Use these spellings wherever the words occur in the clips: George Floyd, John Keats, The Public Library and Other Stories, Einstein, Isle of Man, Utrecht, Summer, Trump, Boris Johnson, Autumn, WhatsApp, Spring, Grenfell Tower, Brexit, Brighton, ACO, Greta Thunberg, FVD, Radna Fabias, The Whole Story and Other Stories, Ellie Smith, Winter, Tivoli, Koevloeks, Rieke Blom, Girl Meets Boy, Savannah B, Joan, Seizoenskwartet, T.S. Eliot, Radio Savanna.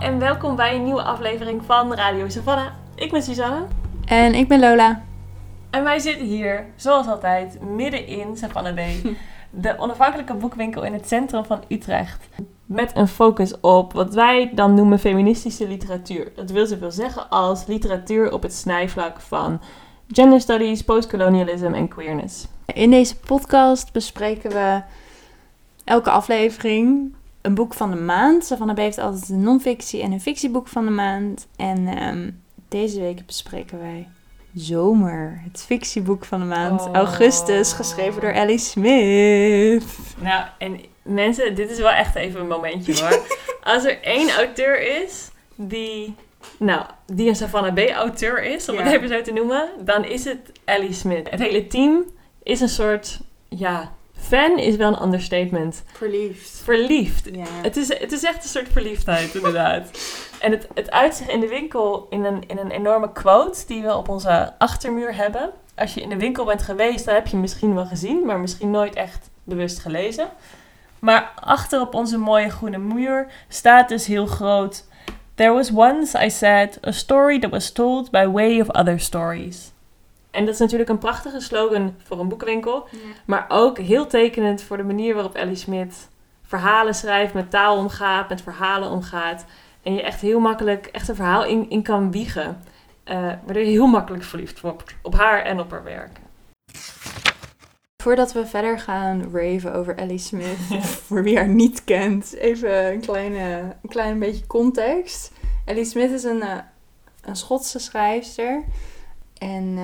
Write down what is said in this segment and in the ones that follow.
En welkom bij een nieuwe aflevering van Radio Savanna. Ik ben Suzanne. En ik ben Lola. En wij zitten hier, zoals altijd, midden in Savannah B. De onafhankelijke boekwinkel in het centrum van Utrecht. Met een focus op wat wij dan noemen feministische literatuur. Dat wil zoveel zeggen als literatuur op het snijvlak van gender studies, postkolonialisme en queerness. In deze podcast bespreken we elke aflevering een boek van de maand. Savannah B heeft altijd een non-fictie en een fictieboek van de maand. En deze week bespreken wij Zomer, het fictieboek van de maand. Augustus, geschreven door Ellie Smith. Nou, en mensen, dit is wel echt even een momentje hoor. Als er één auteur is die een Savannah B auteur is, om het even zo te noemen, dan is het Ellie Smith. Het hele team is een soort, fan is wel een understatement. Verliefd. Yeah. Het is echt een soort verliefdheid, inderdaad. En het uitzicht in de winkel in een enorme quote die we op onze achtermuur hebben. Als je in de winkel bent geweest, dan heb je misschien wel gezien, maar misschien nooit echt bewust gelezen. Maar achter op onze mooie groene muur staat dus heel groot: There was once, I said, a story that was told by way of other stories. En dat is natuurlijk een prachtige slogan voor een boekwinkel. Ja. Maar ook heel tekenend voor de manier waarop Ellie Smith verhalen schrijft, met taal omgaat, met verhalen omgaat. En je echt heel makkelijk echt een verhaal in kan wiegen. Waardoor je heel makkelijk verliefd wordt op haar en op haar werk. Voordat we verder gaan raven over Ellie Smith, voor wie haar niet kent, even een klein beetje context. Ellie Smith is een Schotse schrijfster. En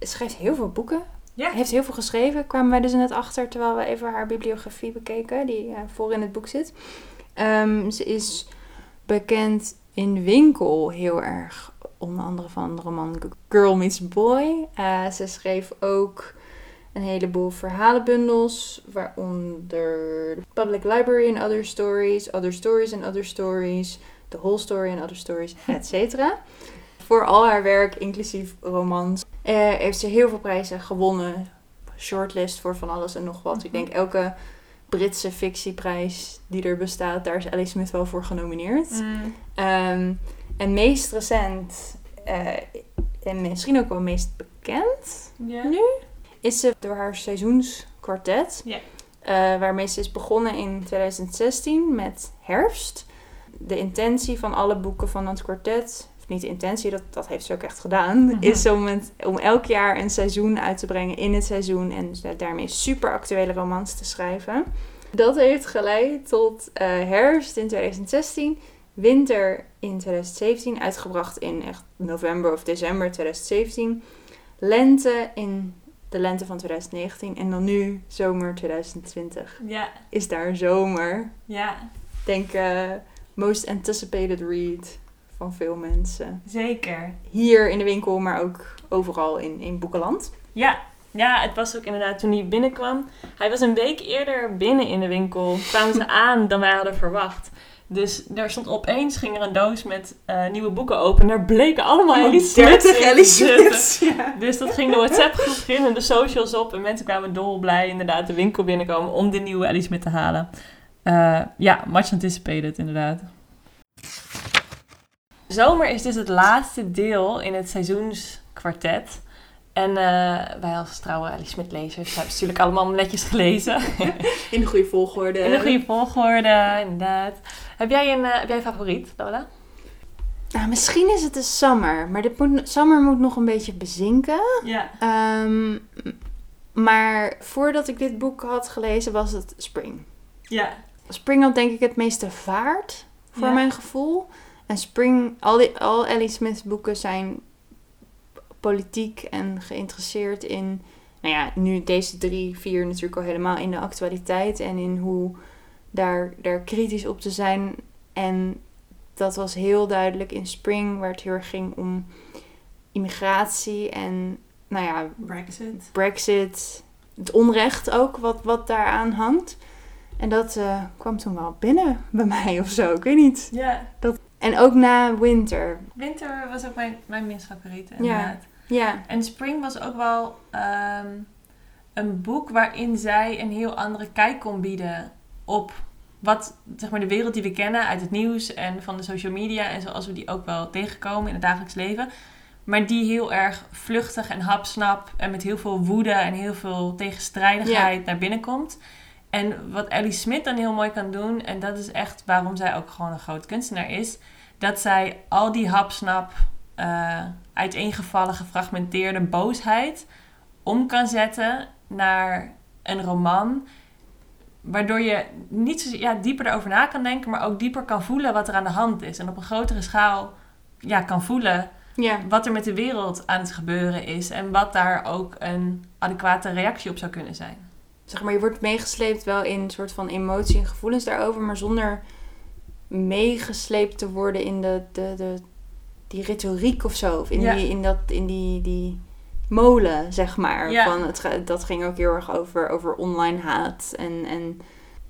ze schrijft heel veel boeken. Ja. Heeft heel veel geschreven. Kwamen wij dus net achter terwijl we even haar bibliografie bekeken. Die voor in het boek zit. Ze is bekend in de winkel heel erg. Onder andere van de roman Girl Meets Boy. Ze schreef ook een heleboel verhalenbundels. Waaronder The Public Library and Other Stories. Other Stories and Other Stories. The Whole Story and Other Stories. Et cetera. Voor al haar werk, inclusief romans, heeft ze heel veel prijzen gewonnen. Shortlist voor van alles en nog wat. Ik denk elke Britse fictieprijs die er bestaat, daar is Ellie Smith wel voor genomineerd. En meest recent, en misschien ook wel meest bekend nu, is ze door haar Seizoenskwartet. Yeah. Waarmee ze is begonnen in 2016 met Herfst. De intentie van alle boeken van het kwartet, niet de intentie, dat heeft ze ook echt gedaan, is om elk jaar een seizoen uit te brengen in het seizoen en daarmee super actuele romans te schrijven. Dat heeft geleid tot Herfst in 2016, Winter in 2017, uitgebracht in echt november of december 2017, Lente in de lente van 2019 en dan nu Zomer 2020. Ja. Is daar Zomer? Ja. Denk most anticipated read van veel mensen. Zeker. Hier in de winkel, maar ook overal in boekenland. Ja, het was ook inderdaad toen hij binnenkwam. Hij was een week eerder binnen in de winkel. Kwamen ze aan dan wij hadden verwacht. Dus daar stond opeens, ging er een doos met nieuwe boeken open. Daar bleken allemaal Ellie Smith. Ja. Dus dat ging de WhatsApp groep in en de socials op. En mensen kwamen dolblij inderdaad de winkel binnenkomen om de nieuwe Ellie Smith te halen. Much anticipated inderdaad. Zomer is dus het laatste deel in het Seizoenskwartet. En wij als trouwe Ellie Smith-lezers hebben het natuurlijk allemaal netjes gelezen. In de goede volgorde, inderdaad. Heb jij een favoriet, Lola? Nou, misschien is het de Summer. Maar Summer moet nog een beetje bezinken. Ja. Maar voordat ik dit boek had gelezen, was het Spring. Ja. Spring had denk ik het meeste vaart, voor mijn gevoel. En Spring, al Ellie Smith's boeken zijn politiek en geïnteresseerd in, nu deze 3, 4 natuurlijk al helemaal in de actualiteit en in hoe daar kritisch op te zijn en dat was heel duidelijk in Spring, waar het heel erg ging om immigratie en, nou ja, Brexit. Het onrecht ook, wat daaraan hangt. En dat kwam toen wel binnen bij mij of zo. Ik weet niet. Ja. Dat... En ook na Winter. Winter was ook mijn minst favoriete, inderdaad. Ja. Ja. En Spring was ook wel een boek waarin zij een heel andere kijk kon bieden op wat, zeg maar, de wereld die we kennen uit het nieuws en van de social media en zoals we die ook wel tegenkomen in het dagelijks leven. Maar die heel erg vluchtig en hapsnap en met heel veel woede en heel veel tegenstrijdigheid naar binnen komt. En wat Ellie Smith dan heel mooi kan doen, en dat is echt waarom zij ook gewoon een groot kunstenaar is, dat zij al die hapsnap, uiteengevallen, gefragmenteerde boosheid om kan zetten naar een roman, waardoor je niet zo dieper erover na kan denken, maar ook dieper kan voelen wat er aan de hand is. En op een grotere schaal kan voelen wat er met de wereld aan het gebeuren is en wat daar ook een adequate reactie op zou kunnen zijn. Zeg maar, je wordt meegesleept wel in een soort van emotie en gevoelens daarover, maar zonder meegesleept te worden in die retoriek of zo. Of in die molen, zeg maar. Ja. Van dat ging ook heel erg over online haat en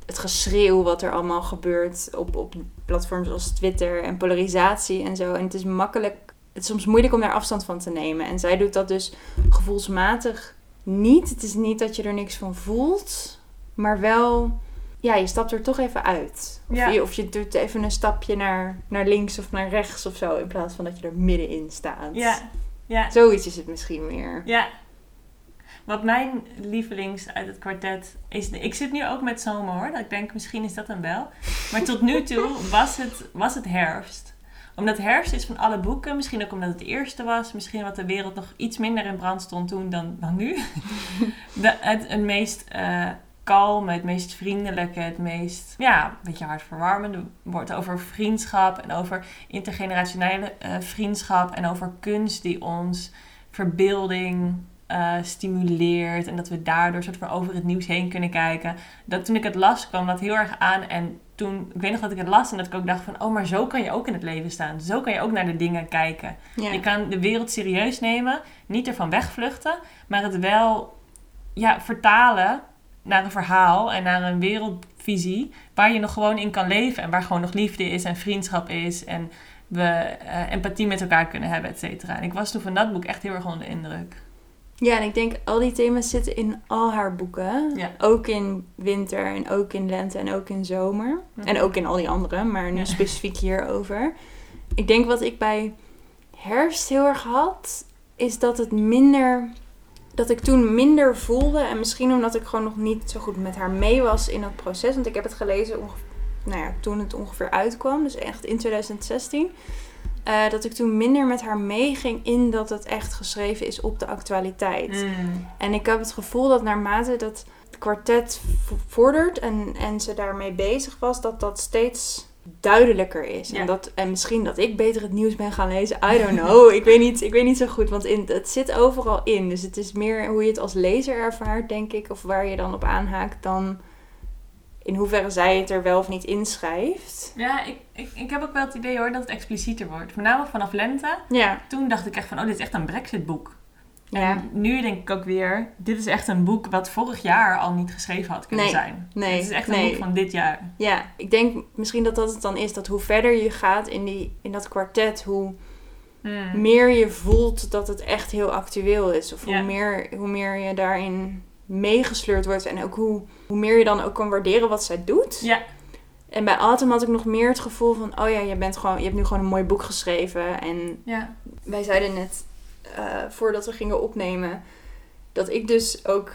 het geschreeuw wat er allemaal gebeurt op platforms als Twitter en polarisatie en zo. En het is soms moeilijk om daar afstand van te nemen. En zij doet dat dus gevoelsmatig niet. Het is niet dat je er niks van voelt, maar wel, je stapt er toch even uit. Of je doet even een stapje naar links of naar rechts of zo, in plaats van dat je er middenin staat. Ja. Ja. Zoiets is het misschien meer. Ja. Wat mijn lievelings uit het kwartet is... Ik zit nu ook met zomer, hoor. Dat ik denk, misschien is dat dan wel. Maar tot nu toe was het herfst. Omdat herfst is van alle boeken. Misschien ook omdat het de eerste was. Misschien wat de wereld nog iets minder in brand stond toen dan nu. Het meest kalme, het meest vriendelijke, het meest... een beetje hartverwarmende. Het wordt over vriendschap en over intergenerationele vriendschap. En over kunst die ons verbeelding stimuleert. En dat we daardoor soort van over het nieuws heen kunnen kijken. Dat toen ik het las, kwam dat heel erg aan. En toen, ik weet nog dat ik het las en dat ik ook dacht van... Oh, maar zo kan je ook in het leven staan. Zo kan je ook naar de dingen kijken. Ja. Je kan de wereld serieus nemen. Niet ervan wegvluchten. Maar het wel vertalen naar een verhaal en naar een wereldvisie waar je nog gewoon in kan leven en waar gewoon nog liefde is en vriendschap is en we empathie met elkaar kunnen hebben, et cetera. En ik was toen van dat boek echt heel erg onder de indruk. Ja, en ik denk al die thema's zitten in al haar boeken. Ja. Ook in winter en ook in lente en ook in zomer. Ja. En ook in al die andere, maar nu specifiek hierover. Ik denk wat ik bij herfst heel erg had, is dat het minder... Dat ik toen minder voelde. En misschien omdat ik gewoon nog niet zo goed met haar mee was in dat proces. Want ik heb het gelezen toen het ongeveer uitkwam. Dus echt in 2016. Dat ik toen minder met haar meeging in dat het echt geschreven is op de actualiteit. Mm. En ik heb het gevoel dat naarmate dat het kwartet vordert en ze daarmee bezig was, dat dat steeds duidelijker is. Ja. En misschien dat ik beter het nieuws ben gaan lezen. I don't know. Ik weet niet zo goed. Want het zit overal in. Dus het is meer hoe je het als lezer ervaart, denk ik. Of waar je dan op aanhaakt. Dan in hoeverre zij het er wel of niet inschrijft. Ja, ik heb ook wel het idee, hoor, dat het explicieter wordt. Voornamelijk vanaf lente. Ja. Toen dacht ik echt van, dit is echt een Brexit-boek. Ja. En nu denk ik ook weer, dit is echt een boek wat vorig jaar al niet geschreven had kunnen zijn. Nee, het is echt een boek van dit jaar. Ja, ik denk misschien dat het dan is dat hoe verder je gaat in dat kwartet, hoe meer je voelt dat het echt heel actueel is. Of hoe meer je daarin meegesleurd wordt en ook hoe meer je dan ook kan waarderen wat zij doet. Ja. En bij Autumn had ik nog meer het gevoel van, je hebt nu gewoon een mooi boek geschreven. En wij zeiden net... voordat we gingen opnemen, dat ik dus ook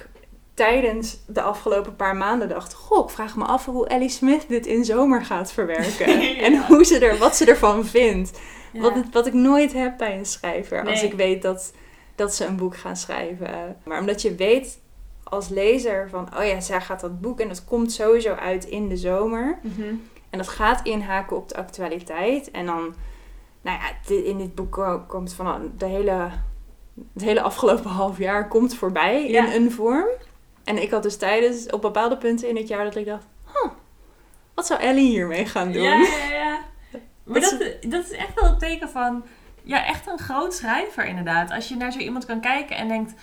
tijdens de afgelopen paar maanden dacht, ik vraag me af hoe Ellie Smith dit in zomer gaat verwerken. En wat ze ervan vindt. Ja. Wat ik nooit heb bij een schrijver, als ik weet dat ze een boek gaan schrijven. Maar omdat je weet als lezer van, zij gaat dat boek en dat komt sowieso uit in de zomer. Mm-hmm. En dat gaat inhaken op de actualiteit. En dan... in dit boek komt van het hele afgelopen half jaar komt voorbij in een vorm. En ik had dus op bepaalde punten in het jaar dat ik dacht, wat zou Ellie hiermee gaan doen? Ja, ja, ja. Maar dat is echt wel het teken van... Ja, echt een groot schrijver inderdaad. Als je naar zo iemand kan kijken en denkt...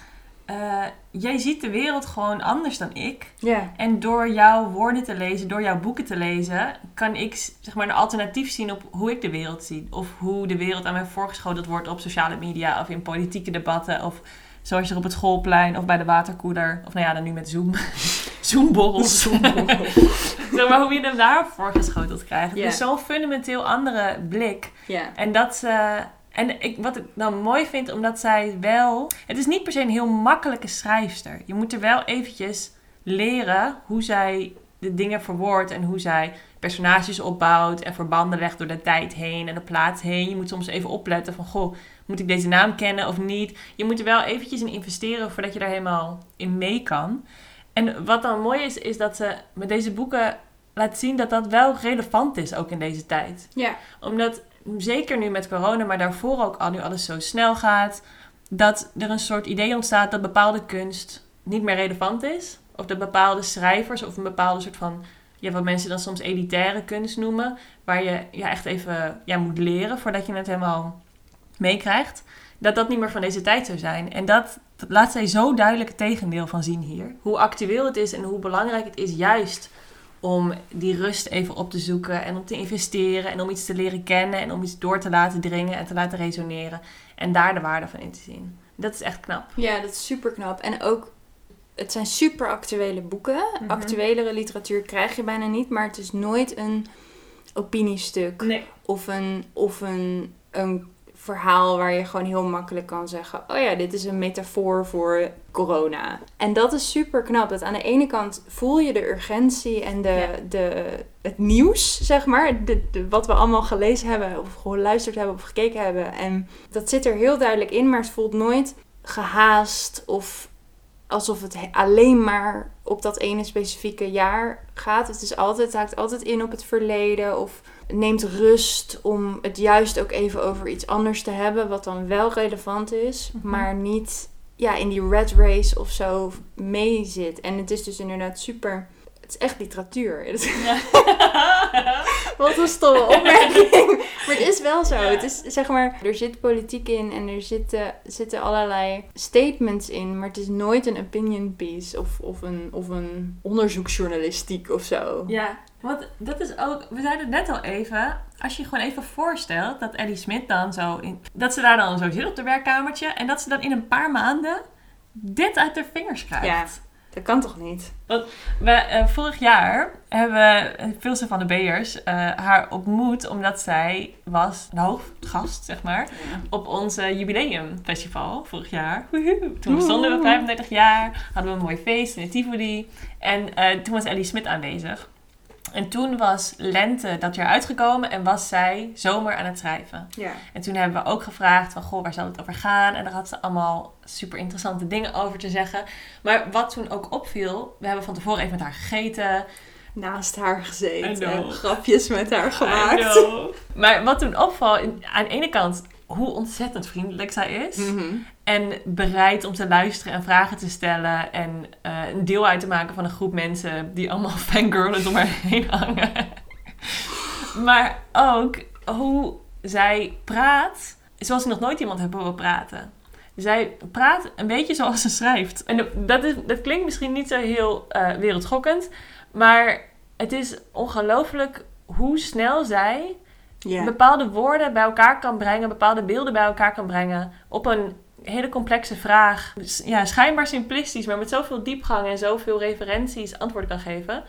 jij ziet de wereld gewoon anders dan ik. Yeah. En door jouw woorden te lezen, door jouw boeken te lezen... kan ik zeg maar een alternatief zien op hoe ik de wereld zie. Of hoe de wereld aan mij voorgeschoteld wordt op sociale media... of in politieke debatten of... Zoals je er op het schoolplein of bij de waterkoeler... of nou ja, dan nu met Zoom. Zoomborrels. Zeg maar hoe je hem daarvoor geschoteld krijgt. Yeah. Dus zo'n fundamenteel andere blik. Yeah. En dat ze... wat ik dan mooi vind, omdat zij wel... Het is niet per se een heel makkelijke schrijfster. Je moet er wel eventjes leren hoe zij de dingen verwoordt... en hoe zij personages opbouwt en verbanden legt door de tijd heen... en de plaats heen. Je moet soms even opletten van... goh. Moet ik deze naam kennen of niet? Je moet er wel eventjes in investeren voordat je daar helemaal in mee kan. En wat dan mooi is, is dat ze met deze boeken laat zien dat dat wel relevant is, ook in deze tijd. Ja. Omdat, zeker nu met corona, maar daarvoor ook al, nu alles zo snel gaat, dat er een soort idee ontstaat dat bepaalde kunst niet meer relevant is. Of dat bepaalde schrijvers of een bepaalde soort van... Ja, wat mensen dan soms elitaire kunst noemen, waar je echt even moet leren voordat je het helemaal... meekrijgt, dat niet meer van deze tijd zou zijn. En dat laat zij zo duidelijk het tegendeel van zien hier. Hoe actueel het is en hoe belangrijk het is juist om die rust even op te zoeken en om te investeren en om iets te leren kennen en om iets door te laten dringen en te laten resoneren en daar de waarde van in te zien. Dat is echt knap. Ja, dat is super knap. En ook, het zijn super actuele boeken. Mm-hmm. Actuelere literatuur krijg je bijna niet, maar het is nooit een opiniestuk. Nee. Of een verhaal waar je gewoon heel makkelijk kan zeggen... oh ja, dit is een metafoor voor corona. En dat is super knap. Dat aan de ene kant voel je de urgentie en het nieuws, zeg maar. Wat we allemaal gelezen hebben of geluisterd hebben of gekeken hebben. En dat zit er heel duidelijk in, maar het voelt nooit gehaast... of alsof het alleen maar op dat ene specifieke jaar gaat. Het haakt altijd in op het verleden of... neemt rust om het juist ook even over iets anders te hebben... wat dan wel relevant is, maar niet in die rat race of zo mee zit. En het is dus inderdaad super... Het is echt literatuur. Ja. Wat een stomme opmerking. Maar het is wel zo. Ja. Het is, zeg maar, er zit politiek in en er zitten allerlei statements in. Maar het is nooit een opinion piece of een onderzoeksjournalistiek of zo. Ja, want dat is ook... We zeiden het net al even. Als je gewoon even voorstelt dat Ellie Smith dan zo... dat ze daar dan zo zit op de werkkamertje. En dat ze dan in een paar maanden dit uit haar vingers krijgt. Ja. Dat kan toch niet? Want we, vorig jaar hebben veel Savannah B'ers haar ontmoet... omdat zij was de hoofdgast, zeg maar... op ons jubileumfestival vorig jaar. Woehoe. Toen stonden we 35 jaar, hadden we een mooi feest in de Tivoli. En toen was Ellie Smith aanwezig. En toen was lente dat jaar uitgekomen en was zij zomer aan het schrijven. Ja. En toen hebben we ook gevraagd van, goh, waar zal het over gaan? En daar had ze allemaal super interessante dingen over te zeggen. Maar wat toen ook opviel, we hebben van tevoren even met haar gegeten. Naast haar gezeten. Grapjes met haar gemaakt. Maar wat toen opviel, aan de ene kant... hoe ontzettend vriendelijk zij is. Mm-hmm. En bereid om te luisteren en vragen te stellen. En een deel uit te maken van een groep mensen... die allemaal fangirlend om haar heen hangen. Maar ook hoe zij praat... zoals ik nog nooit iemand heb horen praten. Zij praat een beetje zoals ze schrijft. En dat klinkt misschien niet zo heel wereldschokkend. Maar het is ongelooflijk hoe snel zij... Yeah. bepaalde woorden bij elkaar kan brengen, bepaalde beelden bij elkaar kan brengen op een hele complexe vraag. Ja, schijnbaar simplistisch, maar met zoveel diepgang en zoveel referenties antwoord kan geven,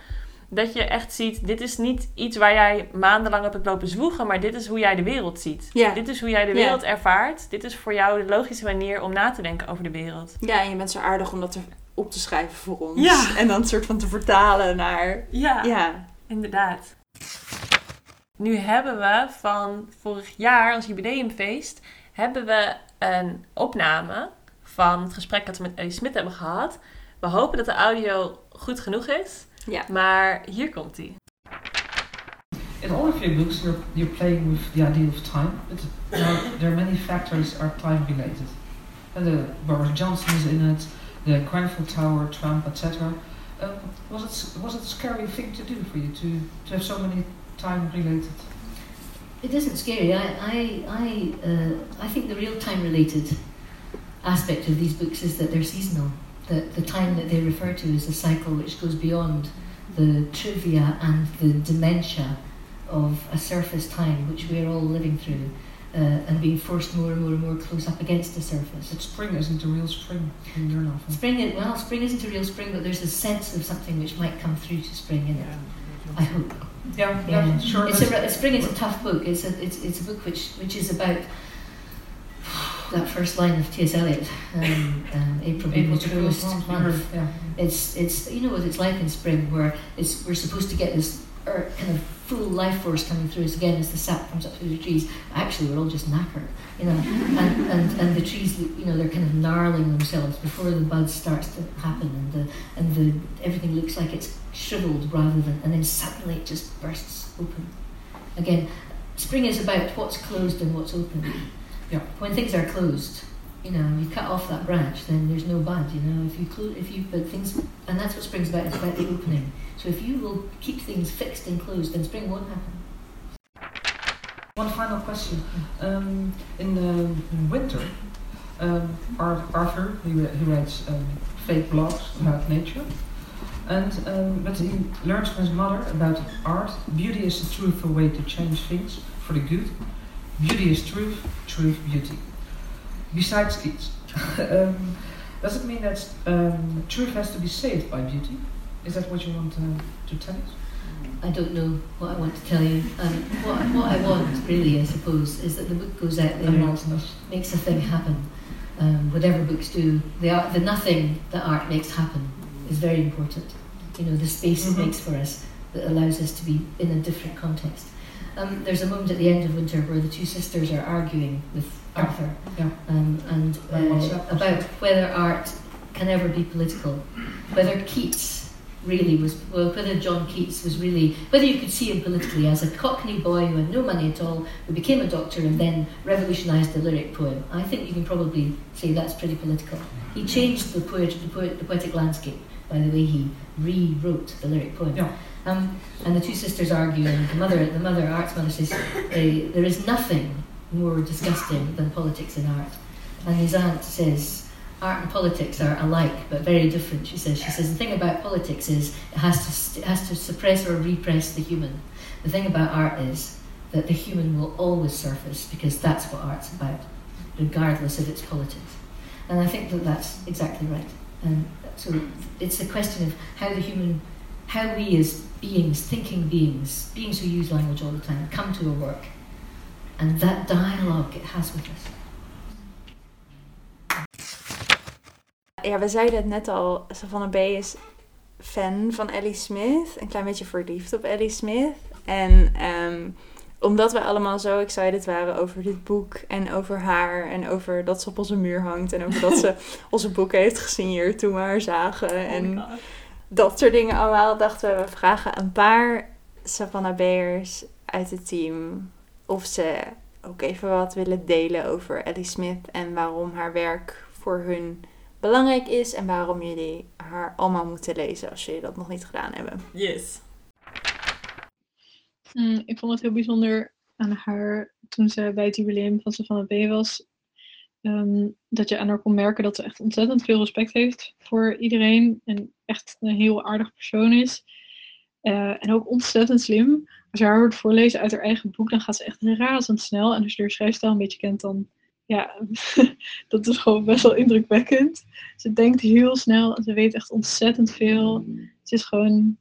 dat je echt ziet, dit is niet iets waar jij maandenlang op hebt lopen zwoegen, maar dit is hoe jij de wereld ziet. Yeah. Dit is hoe jij de wereld ervaart. Dit is voor jou de logische manier om na te denken over de wereld. Ja, en je bent zo aardig om dat op te schrijven voor ons. Ja. En dan soort van te vertalen naar... Ja. Inderdaad. Nu hebben we van vorig jaar, ons jubileumfeest, hebben we een opname van het gesprek dat we met Ellie Smith hebben gehad. We hopen dat de audio goed genoeg is, maar hier komt hij. In all of your books, you're playing with the idea of time, but there are many factors are time related. And Boris Johnson is in it, the Grenfell Tower, Trump, etc. Was it a scary thing to do for you to have so many time related? It isn't scary. I think the real time related aspect of these books is that they're seasonal. That the time that they refer to is a cycle which goes beyond the trivia and the dementia of a surface time which we're all living through and being forced more and more and more close up against the surface. But spring isn't a real spring in your novel. Spring isn't a real spring, but there's a sense of something which might come through to spring in it. I hope. Yeah. Sure. Spring is a tough book. It's a book which is about that first line of T.S. Eliot, April to August. It's you know what it's like in spring, where we're supposed to get this kind of full life force coming through us again as the sap comes up through the trees. Actually, we're all just knackered, you know, and the trees, you know, they're kind of gnarling themselves before the bud starts to happen, and everything looks like it's shriveled rather than, and then suddenly it just bursts open. Again, spring is about what's closed and what's open. Yeah. When things are closed, you know, you cut off that branch, then there's no bud, you know. But things, and that's what spring's about. It's about the opening. So if you will keep things fixed and closed, then spring won't happen. One final question. In Winter, Arthur he writes fake blogs about nature, and but he learns from his mother about art. Beauty is the truth, a way to change things for the good. Beauty is truth, truth, beauty. Besides Keats, does it mean that truth has to be saved by beauty? Is that what you want to tell us? I don't know what I want to tell you. What I want, really, I suppose, is that the book goes out there and makes a thing happen. Whatever books do, the nothing that art makes happen is very important. You know, the space it makes for us that allows us to be in a different context. There's a moment at the end of Winter where the two sisters are arguing with Arthur about whether art can ever be political, whether John Keats was really, whether you could see him politically as a Cockney boy who had no money at all, who became a doctor and then revolutionised the lyric poem. I think you can probably say that's pretty political. He changed the poetic landscape by the way he rewrote the lyric poem. Yeah. And the two sisters argue, and the art's mother says, there is nothing more disgusting than politics in art. And his aunt says, art and politics are alike, but very different, she says. She says, the thing about politics is it has to suppress or repress the human. The thing about art is that the human will always surface, because that's what art's about, regardless of its politics. And I think that's exactly right. And so it's a question of how we as beings, thinking beings, beings who use language all the time, come to a work, and that dialogue it has with us. Ja, we zeiden het net al, Savannah B. is fan van Ellie Smith, een klein beetje verliefd op Ellie Smith. En omdat we allemaal zo excited waren over dit boek en over haar en over dat ze op onze muur hangt en over dat ze onze boeken heeft gesigneerd toen we haar zagen en dat soort dingen allemaal, dachten we vragen een paar Savannah B'ers uit het team of ze ook even wat willen delen over Ellie Smith en waarom haar werk voor hun belangrijk is en waarom jullie haar allemaal moeten lezen als jullie dat nog niet gedaan hebben. Yes. Ik vond het heel bijzonder aan haar toen ze bij het jubileum van Savannah B was. Dat je aan haar kon merken dat ze echt ontzettend veel respect heeft voor iedereen. En echt een heel aardig persoon is. En ook ontzettend slim. Als je haar hoort voorlezen uit haar eigen boek, dan gaat ze echt razendsnel. En als je haar schrijfstijl een beetje kent, dan... Ja, dat is gewoon best wel indrukwekkend. Ze denkt heel snel en ze weet echt ontzettend veel. Ze is gewoon een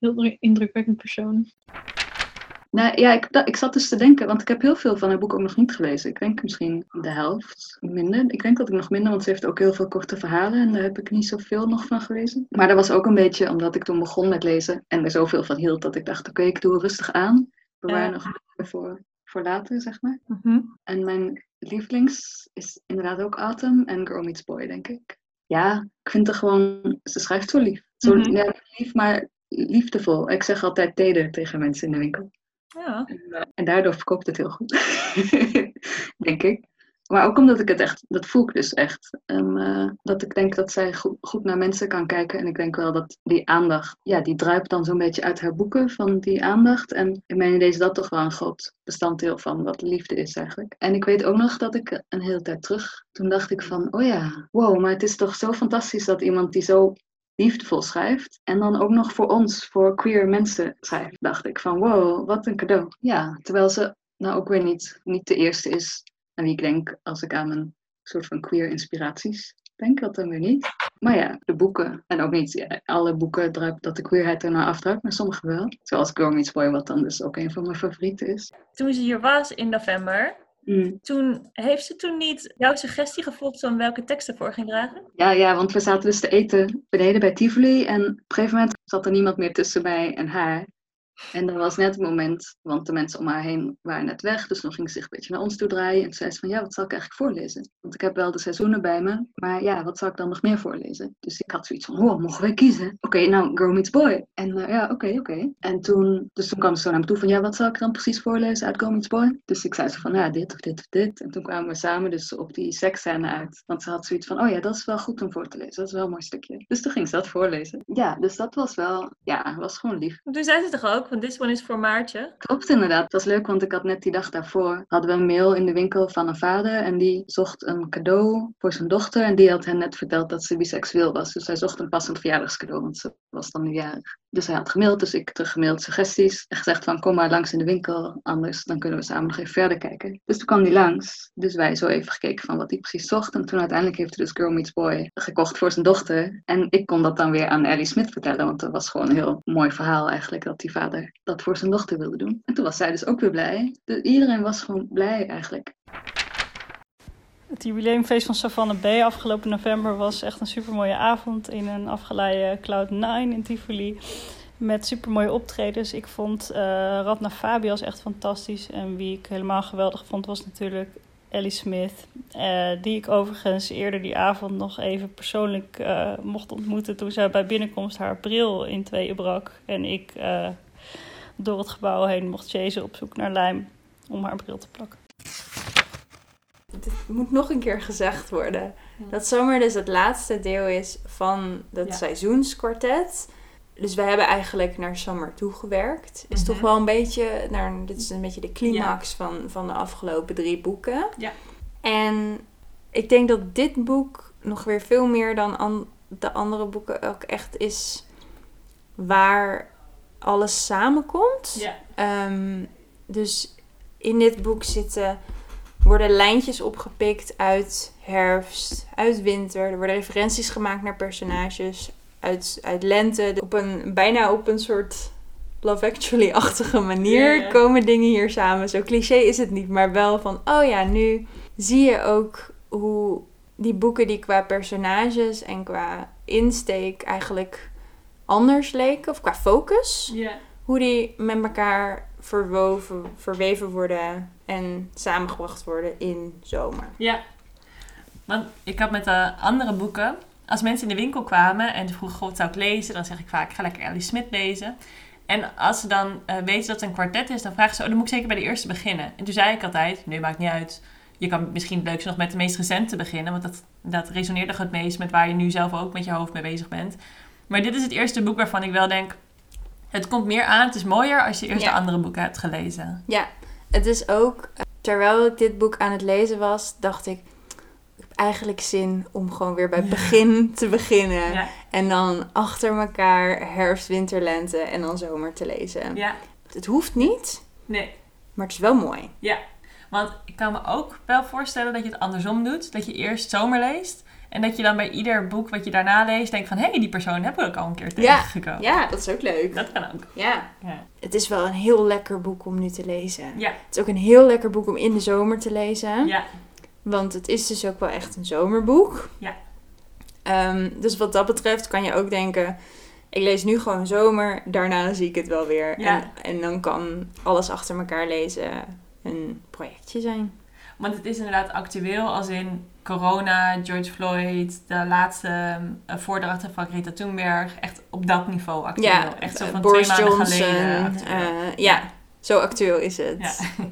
heel indrukwekkend persoon. Nou ja, ik zat dus te denken, want ik heb heel veel van haar boek ook nog niet gelezen. Ik denk misschien de helft, minder. Ik denk dat ik nog minder, want ze heeft ook heel veel korte verhalen en daar heb ik niet zoveel nog van gelezen. Maar dat was ook een beetje omdat ik toen begon met lezen en er zoveel van hield dat ik dacht, oké, ik doe er rustig aan. Bewaar nog meer voor later, zeg maar. Mm-hmm. En mijn lievelings is inderdaad ook Autumn en Girl Meets Boy, denk ik. Ja, ik vind het gewoon... Ze schrijft zo lief. Zo lief, maar liefdevol. Ik zeg altijd teder tegen mensen in de winkel. Ja. En daardoor verkoopt het heel goed. Denk ik. Maar ook omdat ik het echt, dat voel ik dus echt. Dat ik denk dat zij goed naar mensen kan kijken. En ik denk wel dat die aandacht, ja, die druipt dan zo'n beetje uit haar boeken van die aandacht. En in mijn idee is dat toch wel een groot bestanddeel van wat liefde is eigenlijk. En ik weet ook nog dat ik een hele tijd terug, toen dacht ik van, oh ja, wow, maar het is toch zo fantastisch dat iemand die zo liefdevol schrijft en dan ook nog voor ons, voor queer mensen schrijft. Dacht ik van, wow, wat een cadeau. Ja, terwijl ze nou ook weer niet de eerste is aan wie ik denk als ik aan een soort van queer inspiraties denk, dat dan weer niet. Maar ja, de boeken, en ook niet alle boeken druipt dat de queerheid ernaar afdruipt, maar sommige wel. Zoals Girl Meets Boy, wat dan dus ook een van mijn favorieten is. Toen ze hier was in november, Heeft ze toen niet jouw suggestie gevolgd van welke teksten voor ging dragen? Ja, want we zaten dus te eten beneden bij Tivoli en op een gegeven moment zat er niemand meer tussen mij en haar. En dat was net het moment, want de mensen om haar heen waren net weg, dus dan ging ze zich een beetje naar ons toe draaien. En toen zei ze van, ja, wat zal ik eigenlijk voorlezen? Want ik heb wel de seizoenen bij me, maar ja, wat zal ik dan nog meer voorlezen? Dus ik had zoiets van, oh, mogen wij kiezen? Oké, nou, Girl Meets Boy. En oké. En toen kwam ze zo naar me toe van, ja, wat zal ik dan precies voorlezen uit Girl Meets Boy? Dus ik zei zo van, ja, dit of dit of dit. En toen kwamen we samen dus op die seksscène uit. Want ze had zoiets van, oh ja, dat is wel goed om voor te lezen. Dat is wel een mooi stukje. Dus toen ging ze dat voorlezen. Ja, dus dat was wel, ja, was gewoon lief. Toen zei ze toch ook, want dit one is voor Maartje. Klopt inderdaad. Het was leuk, want ik had net die dag daarvoor, hadden we een mail in de winkel van een vader en die zocht een cadeau voor zijn dochter en die had hen net verteld dat ze biseksueel was. Dus hij zocht een passend verjaardagscadeau, want ze was dan nu jarig. Dus hij had gemaild, dus ik teruggemaild suggesties en gezegd van kom maar langs in de winkel, anders dan kunnen we samen nog even verder kijken. Dus toen kwam die langs, dus wij zo even gekeken van wat hij precies zocht en toen uiteindelijk heeft hij dus Girl Meets Boy gekocht voor zijn dochter en ik kon dat dan weer aan Ellie Smith vertellen, want dat was gewoon een heel mooi verhaal eigenlijk dat die vader dat voor zijn dochter wilde doen. En toen was zij dus ook weer blij. Dus iedereen was gewoon blij eigenlijk. Het jubileumfeest van Savannah B afgelopen november was echt een supermooie avond in een afgeleide Cloud 9 in Tivoli. Met supermooie optredens. Ik vond Radna Fabias echt fantastisch. En wie ik helemaal geweldig vond was natuurlijk Ellie Smith, die ik overigens eerder die avond nog even persoonlijk mocht ontmoeten toen zij bij binnenkomst haar bril in tweeën brak. En ik door het gebouw heen mocht chasen op zoek naar lijm om haar bril te plakken. Het moet nog een keer gezegd worden dat Summer dus het laatste deel is van dat seizoenskwartet. Dus wij hebben eigenlijk naar Summer toegewerkt. Is toch wel een beetje, dit is een beetje de climax van de afgelopen 3 boeken. Ja. En ik denk dat dit boek nog weer veel meer dan de andere boeken ook echt is waar alles samenkomt. Ja. Dus in dit boek worden lijntjes opgepikt uit herfst, uit winter. Er worden referenties gemaakt naar personages uit lente. Bijna op een soort Love Actually-achtige manier komen dingen hier samen. Zo cliché is het niet, maar wel van, oh ja, nu zie je ook hoe die boeken die qua personages en qua insteek eigenlijk anders leken, of qua focus, hoe die met elkaar verweven worden en samengebracht worden in zomer. Ja, want ik had met de andere boeken, als mensen in de winkel kwamen en ze vroegen wat zou ik lezen, dan zeg ik vaak, ik ga lekker Ellie Smith lezen. En als ze dan weten dat het een kwartet is, dan vragen ze, dan moet ik zeker bij de eerste beginnen. En toen zei ik altijd, nee, maakt niet uit. Je kan misschien het leukste nog met de meest recente beginnen, want dat resoneert nog het meest met waar je nu zelf ook met je hoofd mee bezig bent. Maar dit is het eerste boek waarvan ik wel denk, het komt meer aan, het is mooier als je eerst de andere boeken hebt gelezen. Ja, het is ook, terwijl ik dit boek aan het lezen was, dacht ik, eigenlijk zin om gewoon weer bij het begin te beginnen. Ja. En dan achter elkaar herfst, winter, lente en dan zomer te lezen. Ja. Het hoeft niet. Nee. Maar het is wel mooi. Ja. Want ik kan me ook wel voorstellen dat je het andersom doet. Dat je eerst zomer leest. En dat je dan bij ieder boek wat je daarna leest denkt van, hé, die persoon heb ik al een keer tegengekomen. Ja, dat is ook leuk. Dat kan ook. Ja. Het is wel een heel lekker boek om nu te lezen. Ja. Het is ook een heel lekker boek om in de zomer te lezen. Ja. Want het is dus ook wel echt een zomerboek. Ja. Dus wat dat betreft kan je ook denken, ik lees nu gewoon zomer, daarna zie ik het wel weer. Ja. En dan kan alles achter elkaar lezen een projectje zijn. Want het is inderdaad actueel als in corona, George Floyd, de laatste voordrachten van Greta Thunberg. Echt op dat niveau actueel. Ja, echt zo van Boris 2 maanden Johnson, geleden. Zo actueel is het. Ja.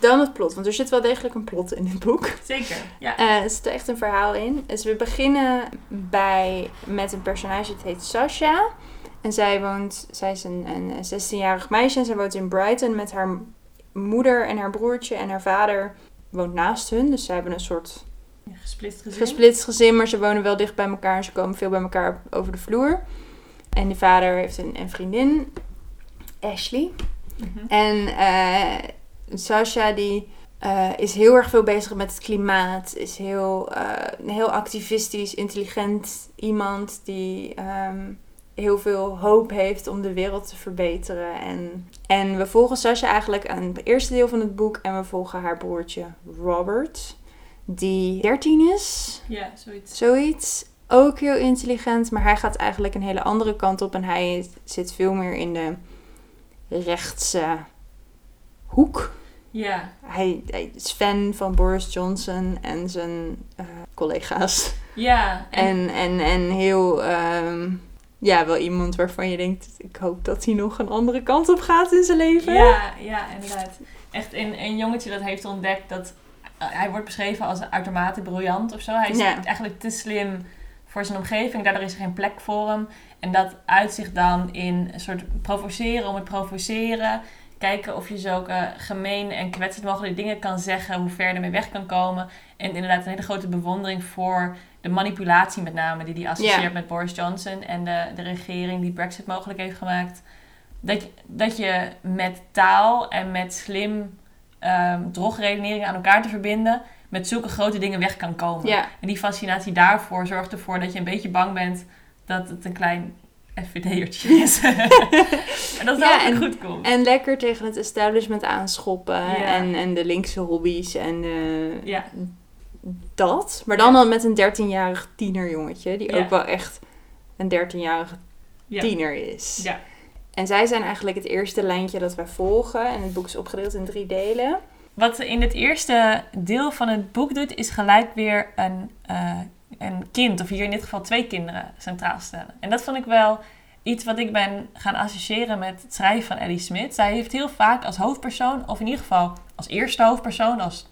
Dan het plot, want er zit wel degelijk een plot in dit boek. Zeker, ja. Er zit echt een verhaal in. Dus we beginnen met een personage, het heet Sasha. En zij is een 16-jarig meisje en zij woont in Brighton met haar moeder en haar broertje. En haar vader woont naast hun, dus zij hebben een soort... ja, gesplitst gezin, maar ze wonen wel dicht bij elkaar en ze komen veel bij elkaar over de vloer. En die vader heeft een vriendin, Ashley. Mm-hmm. En... Sasha die is heel erg veel bezig met het klimaat. Is heel activistisch, intelligent iemand die heel veel hoop heeft om de wereld te verbeteren. En we volgen Sasha eigenlijk aan het eerste deel van het boek. En we volgen haar broertje Robert, die 13 is. Ja, zoiets. Ook heel intelligent, maar hij gaat eigenlijk een hele andere kant op. En hij zit veel meer in de rechtse... hoek. Ja. Hij is fan van Boris Johnson en zijn collega's. Ja. En heel... wel iemand waarvan je denkt... ik hoop dat hij nog een andere kant op gaat in zijn leven. Ja, ja, inderdaad. Echt een jongetje dat heeft ontdekt dat... hij wordt beschreven als uitermate briljant of zo. Hij is eigenlijk te slim voor zijn omgeving. Daardoor is er geen plek voor hem. En dat uitzicht dan in een soort provoceren om het provoceren... kijken of je zulke gemeen en kwetsend mogelijke dingen kan zeggen. Hoe ver je ermee weg kan komen. En inderdaad een hele grote bewondering voor de manipulatie met name. Die hij associeert met Boris Johnson. En de regering die Brexit mogelijk heeft gemaakt. Dat je met taal en met slim drogredeneringen aan elkaar te verbinden. Met zulke grote dingen weg kan komen. Ja. En die fascinatie daarvoor zorgt ervoor dat je een beetje bang bent dat het een klein... FVD'ertje is. En dat het altijd goed komt. En lekker tegen het establishment aanschoppen. Ja. En de linkse hobby's. En dat. Maar dan al met een 13-jarig tienerjongetje. Die ook wel echt een 13-jarige tiener is. Ja. En zij zijn eigenlijk het eerste lijntje dat wij volgen. En het boek is opgedeeld in 3 delen. Wat in het eerste deel van het boek doet... is gelijk weer een kind, of hier in dit geval 2 kinderen, centraal stellen. En dat vond ik wel iets wat ik ben gaan associëren met het schrijven van Ellie Smith. Zij heeft heel vaak als hoofdpersoon, of in ieder geval als eerste hoofdpersoon, als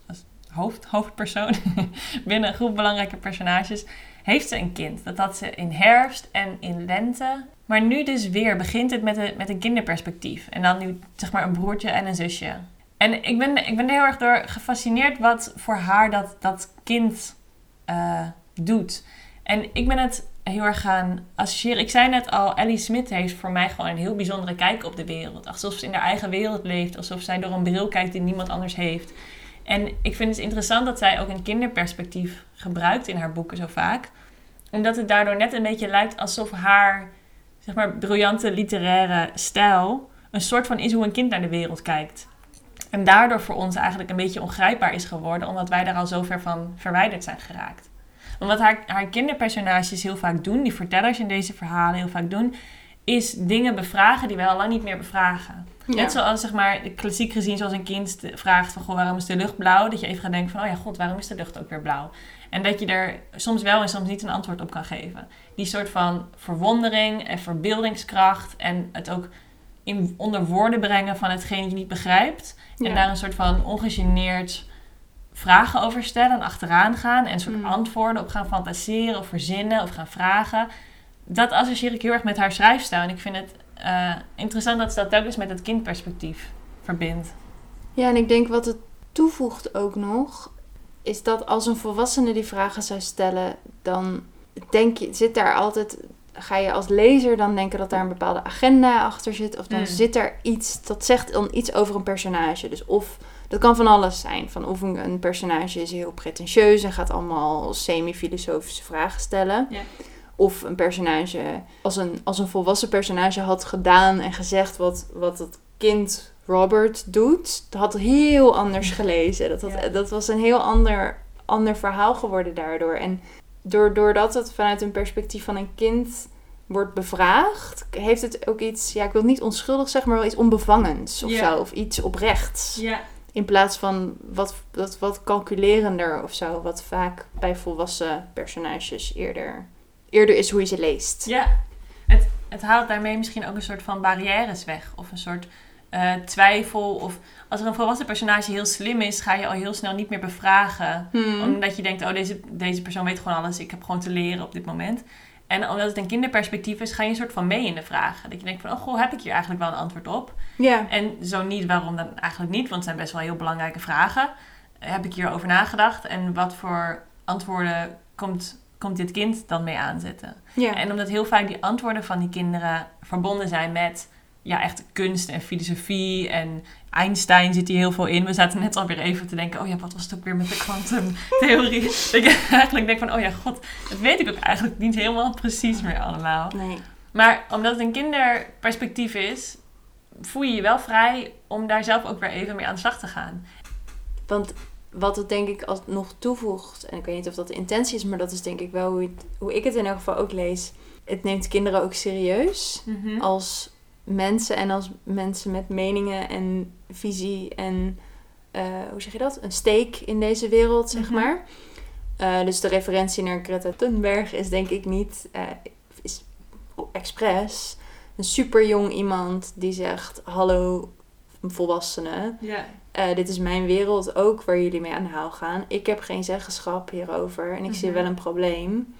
hoofdpersoon binnen een groep belangrijke personages, heeft ze een kind. Dat had ze in herfst en in lente. Maar nu dus weer begint het met een kinderperspectief. En dan nu zeg maar een broertje en een zusje. En ik ben er heel erg door gefascineerd wat voor haar dat kind... doet. En ik ben het heel erg gaan associëren. Ik zei net al, Ellie Smith heeft voor mij gewoon een heel bijzondere kijk op de wereld. Alsof ze in haar eigen wereld leeft. Alsof zij door een bril kijkt die niemand anders heeft. En ik vind het interessant dat zij ook een kinderperspectief gebruikt in haar boeken zo vaak. Omdat het daardoor net een beetje lijkt alsof haar, zeg maar, briljante literaire stijl een soort van is hoe een kind naar de wereld kijkt. En daardoor voor ons eigenlijk een beetje ongrijpbaar is geworden. Omdat wij daar al zo ver van verwijderd zijn geraakt. Wat haar kinderpersonages heel vaak doen, die vertellers in deze verhalen heel vaak doen, is dingen bevragen die wij al lang niet meer bevragen. Ja. Net zoals, zeg maar, klassiek gezien, zoals een kind vraagt van, goh, waarom is de lucht blauw? Dat je even gaat denken van, oh ja, god, waarom is de lucht ook weer blauw? En dat je er soms wel en soms niet een antwoord op kan geven. Die soort van verwondering en verbeeldingskracht en het ook onder woorden brengen van hetgeen dat je niet begrijpt. Ja. En daar een soort van ongegeneerd... vragen over stellen en achteraan gaan en soort antwoorden op gaan fantaseren of verzinnen of gaan vragen. Dat associeer ik heel erg met haar schrijfstijl. En ik vind het interessant dat ze dat telkens met het kindperspectief verbindt. Ja, en ik denk wat het toevoegt ook nog, is dat als een volwassene die vragen zou stellen, dan ga je als lezer dan denken dat daar een bepaalde agenda achter zit. Of dan zit er iets, dat zegt dan iets over een personage. Dus of... dat kan van alles zijn. Van of een personage is heel pretentieus en gaat allemaal semi-filosofische vragen stellen. Ja. Of een personage als een volwassen personage had gedaan en gezegd wat het kind Robert doet. Dat had heel anders gelezen. Dat was een heel ander verhaal geworden daardoor. En doordat het vanuit een perspectief van een kind wordt bevraagd, heeft het ook iets, ja, ik wil niet onschuldig zeggen, maar wel iets onbevangens of zo. Of iets oprechts. Ja. In plaats van wat calculerender of zo. Wat vaak bij volwassen personages eerder is hoe je ze leest. Ja, het haalt daarmee misschien ook een soort van barrières weg. Of een soort twijfel of... Als er een volwassen personage heel slim is, ga je al heel snel niet meer bevragen. Omdat je denkt, oh, deze persoon weet gewoon alles. Ik heb gewoon te leren op dit moment. En omdat het een kinderperspectief is, ga je een soort van mee in de vragen. Dat je denkt van, oh, goh, heb ik hier eigenlijk wel een antwoord op? Yeah. En zo niet, waarom dan eigenlijk niet? Want het zijn best wel heel belangrijke vragen. Heb ik hierover nagedacht? En wat voor antwoorden komt dit kind dan mee aanzetten? Yeah. En omdat heel vaak die antwoorden van die kinderen verbonden zijn met... Ja, echt kunst en filosofie en Einstein zit hier heel veel in. We zaten net alweer even te denken, oh ja, wat was het ook weer met de kwantumtheorie? Ik eigenlijk denk van, oh ja, god, dat weet ik ook eigenlijk niet helemaal precies meer allemaal. Nee. Maar omdat het een kinderperspectief is, voel je je wel vrij om daar zelf ook weer even mee aan de slag te gaan. Want wat het denk ik alsnog toevoegt, en ik weet niet of dat de intentie is, maar dat is denk ik wel hoe ik het in elk geval ook lees. Het neemt kinderen ook serieus als... mensen en als mensen met meningen en visie en hoe zeg je dat? Een steek in deze wereld, zeg maar. Dus de referentie naar Greta Thunberg is denk ik niet is expres een super jong iemand die zegt hallo volwassenen. Yeah. Dit is mijn wereld ook waar jullie mee aan de haal gaan. Ik heb geen zeggenschap hierover en ik zie wel een probleem.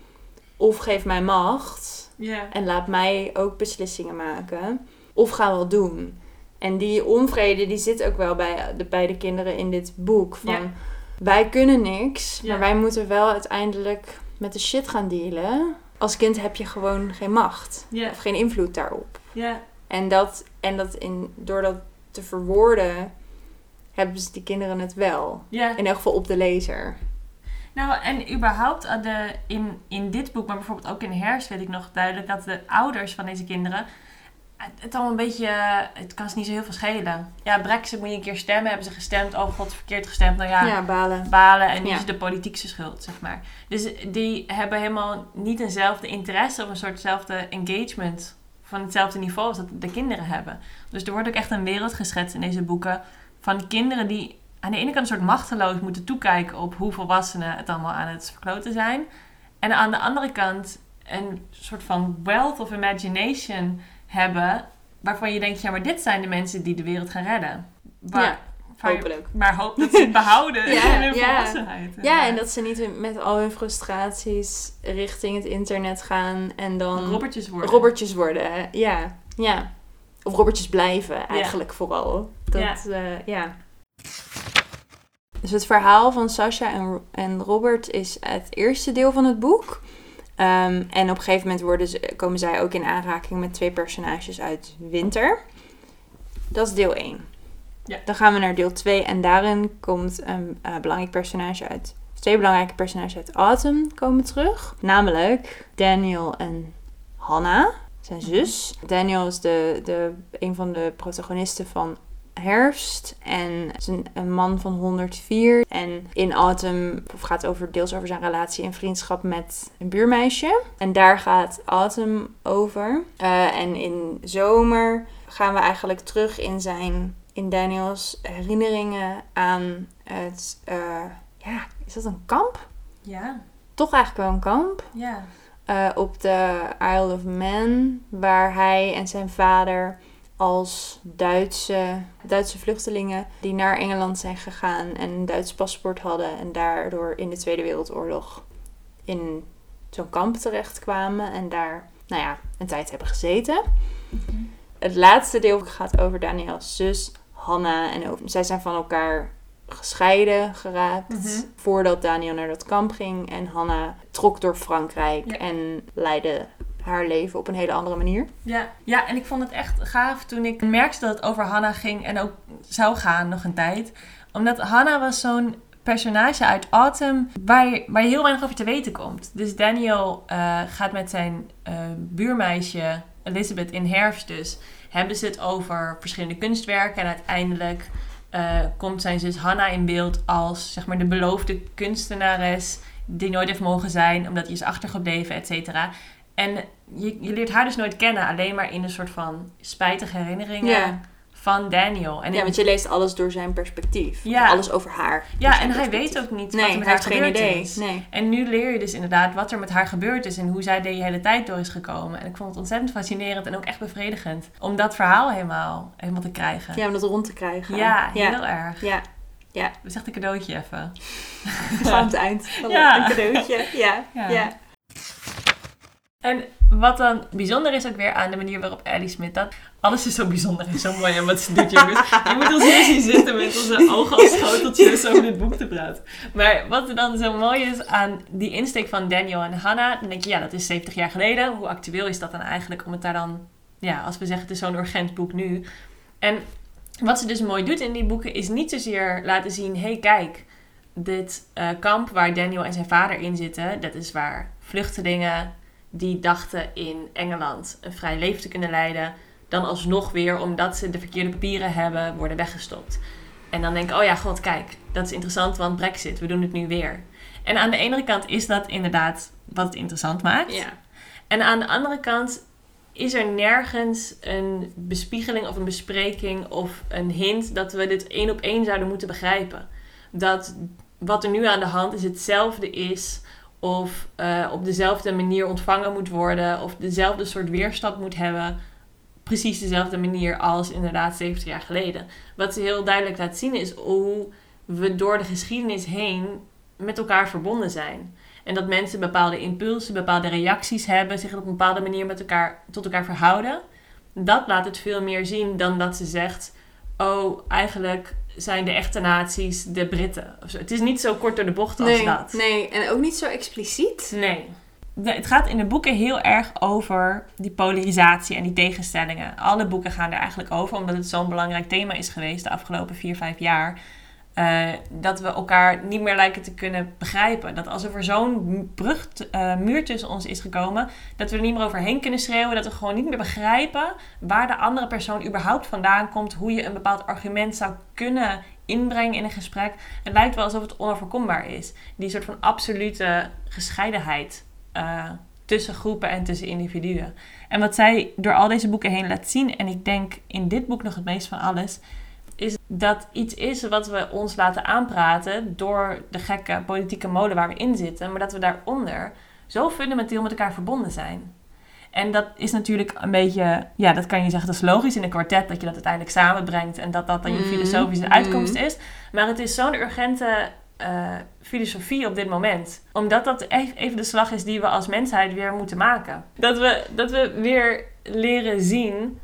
Of geef mij macht en laat mij ook beslissingen maken. Of ga wel doen. En die onvrede die zit ook wel bij de kinderen in dit boek. Van wij kunnen niks, maar wij moeten wel uiteindelijk met de shit gaan dealen. Als kind heb je gewoon geen macht. Of geen invloed daarop. En door dat te verwoorden hebben die kinderen het wel. In elk geval op de lezer. Nou, en überhaupt in dit boek, maar bijvoorbeeld ook in Hers weet ik nog duidelijk dat de ouders van deze kinderen het allemaal een beetje... Het kan ze niet zo heel veel schelen. Ja, Brexit moet je een keer stemmen. Hebben ze gestemd? Oh god, verkeerd gestemd. Nou ja, balen. Balen en nu is de politiek zijn schuld, zeg maar. Dus die hebben helemaal niet eenzelfde interesse of een soortzelfde engagement van hetzelfde niveau als dat de kinderen hebben. Dus er wordt ook echt een wereld geschetst in deze boeken van kinderen die... aan de ene kant een soort machteloos moeten toekijken op hoe volwassenen het allemaal aan het verkloten zijn. En aan de andere kant een soort van wealth of imagination hebben waarvan je denkt, ja, maar dit zijn de mensen die de wereld gaan redden. Hopelijk. Maar hoop dat ze het behouden in hun volwassenheid. Ja, en dat ze niet met al hun frustraties richting het internet gaan en dan... Robbertjes worden, ja. Of robbertjes blijven eigenlijk vooral. Dus het verhaal van Sasha en Robert is het eerste deel van het boek. En op een gegeven moment komen zij ook in aanraking met twee personages uit Winter. Dat is deel 1. Ja. Dan gaan we naar deel 2 en daarin komt een belangrijk personage uit... Twee belangrijke personages uit Autumn komen terug. Namelijk Daniel en Hannah, zijn zus. Daniel is een van de protagonisten van Herfst en is een man van 104 en in Autumn gaat deels over zijn relatie en vriendschap met een buurmeisje en daar gaat Autumn over en in Zomer gaan we eigenlijk terug in Daniels herinneringen aan het is dat een kamp? Ja. Toch eigenlijk wel een kamp? Ja. Op de Isle of Man waar hij en zijn vader als Duitse vluchtelingen die naar Engeland zijn gegaan en een Duits paspoort hadden en daardoor in de Tweede Wereldoorlog in zo'n kamp terechtkwamen en daar, een tijd hebben gezeten. Mm-hmm. Het laatste deel gaat over Daniels zus, Hannah, en zij zijn van elkaar gescheiden geraakt voordat Daniel naar dat kamp ging en Hannah trok door Frankrijk en leidde haar leven op een hele andere manier. Ja, en ik vond het echt gaaf toen ik merkte dat het over Hannah ging en ook zou gaan nog een tijd. Omdat Hannah was zo'n personage uit Autumn waar je heel weinig over te weten komt. Dus Daniel gaat met zijn buurmeisje Elizabeth in Herfst dus. Hebben ze het over verschillende kunstwerken en uiteindelijk komt zijn zus Hannah in beeld als zeg maar de beloofde kunstenares die nooit heeft mogen zijn omdat hij is achtergebleven, et cetera. En je leert haar dus nooit kennen, alleen maar in een soort van spijtige herinneringen van Daniel. En ja, want je leest alles door zijn perspectief. Ja. Alles over haar. Ja, en hij weet ook niet wat er met haar gebeurd is. Nee. En nu leer je dus inderdaad wat er met haar gebeurd is en hoe zij de hele tijd door is gekomen. En ik vond het ontzettend fascinerend en ook echt bevredigend om dat verhaal helemaal te krijgen. Ja, om dat rond te krijgen. Ja, heel erg. Ja. Ja. Dat is echt een cadeautje even. Aan het eind. Ja. Een cadeautje. Ja. En wat dan bijzonder is ook weer aan de manier waarop Ellie Smith dat... Alles is zo bijzonder en zo mooi en wat ze doet, jongens. Je moet ons hier zien zitten met onze ogen als schoteltjes over dit boek te praten. Maar wat er dan zo mooi is aan die insteek van Daniel en Hannah... Dan denk je, ja, dat is 70 jaar geleden. Hoe actueel is dat dan eigenlijk om het daar dan... Ja, als we zeggen, het is zo'n urgent boek nu. En wat ze dus mooi doet in die boeken is niet zozeer laten zien... Hey, kijk, dit kamp waar Daniel en zijn vader in zitten... Dat is waar vluchtelingen... die dachten in Engeland een vrij leven te kunnen leiden... dan alsnog weer, omdat ze de verkeerde papieren hebben... worden weggestopt. En dan denk ik, oh ja, god, kijk, dat is interessant... want Brexit, we doen het nu weer. En aan de ene kant is dat inderdaad wat het interessant maakt. Ja. En aan de andere kant is er nergens een bespiegeling... of een bespreking of een hint... dat we dit één op één zouden moeten begrijpen. Dat wat er nu aan de hand is hetzelfde is... of op dezelfde manier ontvangen moet worden... of dezelfde soort weerstand moet hebben... precies dezelfde manier als inderdaad 70 jaar geleden. Wat ze heel duidelijk laat zien is... hoe we door de geschiedenis heen met elkaar verbonden zijn. En dat mensen bepaalde impulsen, bepaalde reacties hebben... zich op een bepaalde manier met elkaar tot elkaar verhouden. Dat laat het veel meer zien dan dat ze zegt... oh, eigenlijk... zijn de echte naties de Britten. Het is niet zo kort door de bocht als dat. Nee, en ook niet zo expliciet. Nee. Het gaat in de boeken heel erg over die polarisatie en die tegenstellingen. Alle boeken gaan er eigenlijk over, omdat het zo'n belangrijk thema is geweest de afgelopen 4-5 jaar. Dat we elkaar niet meer lijken te kunnen begrijpen. Dat alsof er zo'n muur tussen ons is gekomen... dat we er niet meer overheen kunnen schreeuwen... dat we gewoon niet meer begrijpen waar de andere persoon überhaupt vandaan komt... hoe je een bepaald argument zou kunnen inbrengen in een gesprek. Het lijkt wel alsof het onoverkombaar is. Die soort van absolute gescheidenheid tussen groepen en tussen individuen. En wat zij door al deze boeken heen laat zien... en ik denk in dit boek nog het meest van alles... is dat iets is wat we ons laten aanpraten... door de gekke politieke molen waar we in zitten... maar dat we daaronder zo fundamenteel met elkaar verbonden zijn. En dat is natuurlijk een beetje... ja, dat kan je zeggen, dat is logisch in een kwartet... dat je dat uiteindelijk samenbrengt... en dat dat dan je filosofische uitkomst is. Maar het is zo'n urgente filosofie op dit moment. Omdat dat echt even de slag is die we als mensheid weer moeten maken. Dat we weer leren zien...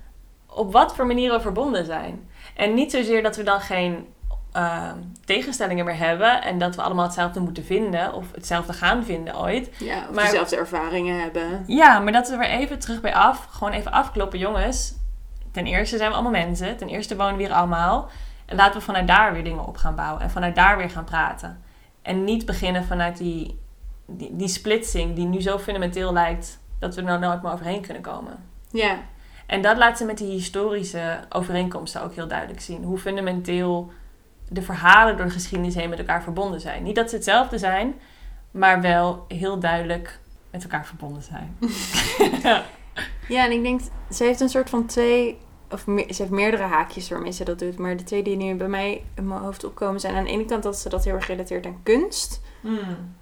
op wat voor manieren we verbonden zijn... En niet zozeer dat we dan geen tegenstellingen meer hebben... en dat we allemaal hetzelfde moeten vinden... of hetzelfde gaan vinden ooit. Ja, of dezelfde ervaringen hebben. Ja, maar dat we er even terug bij af... gewoon even afkloppen, jongens. Ten eerste zijn we allemaal mensen. Ten eerste wonen we hier allemaal. En laten we vanuit daar weer dingen op gaan bouwen. En vanuit daar weer gaan praten. En niet beginnen vanuit die splitsing... die nu zo fundamenteel lijkt... dat we er nou nooit meer overheen kunnen komen. Ja. En dat laat ze met die historische overeenkomsten ook heel duidelijk zien. Hoe fundamenteel de verhalen door de geschiedenis heen met elkaar verbonden zijn. Niet dat ze hetzelfde zijn, maar wel heel duidelijk met elkaar verbonden zijn. Ja, en ik denk, ze heeft een soort van twee, of ze heeft meerdere haakjes waarmee ze dat doet. Maar de twee die nu bij mij in mijn hoofd opkomen zijn aan de ene kant dat ze dat heel erg relateert aan kunst.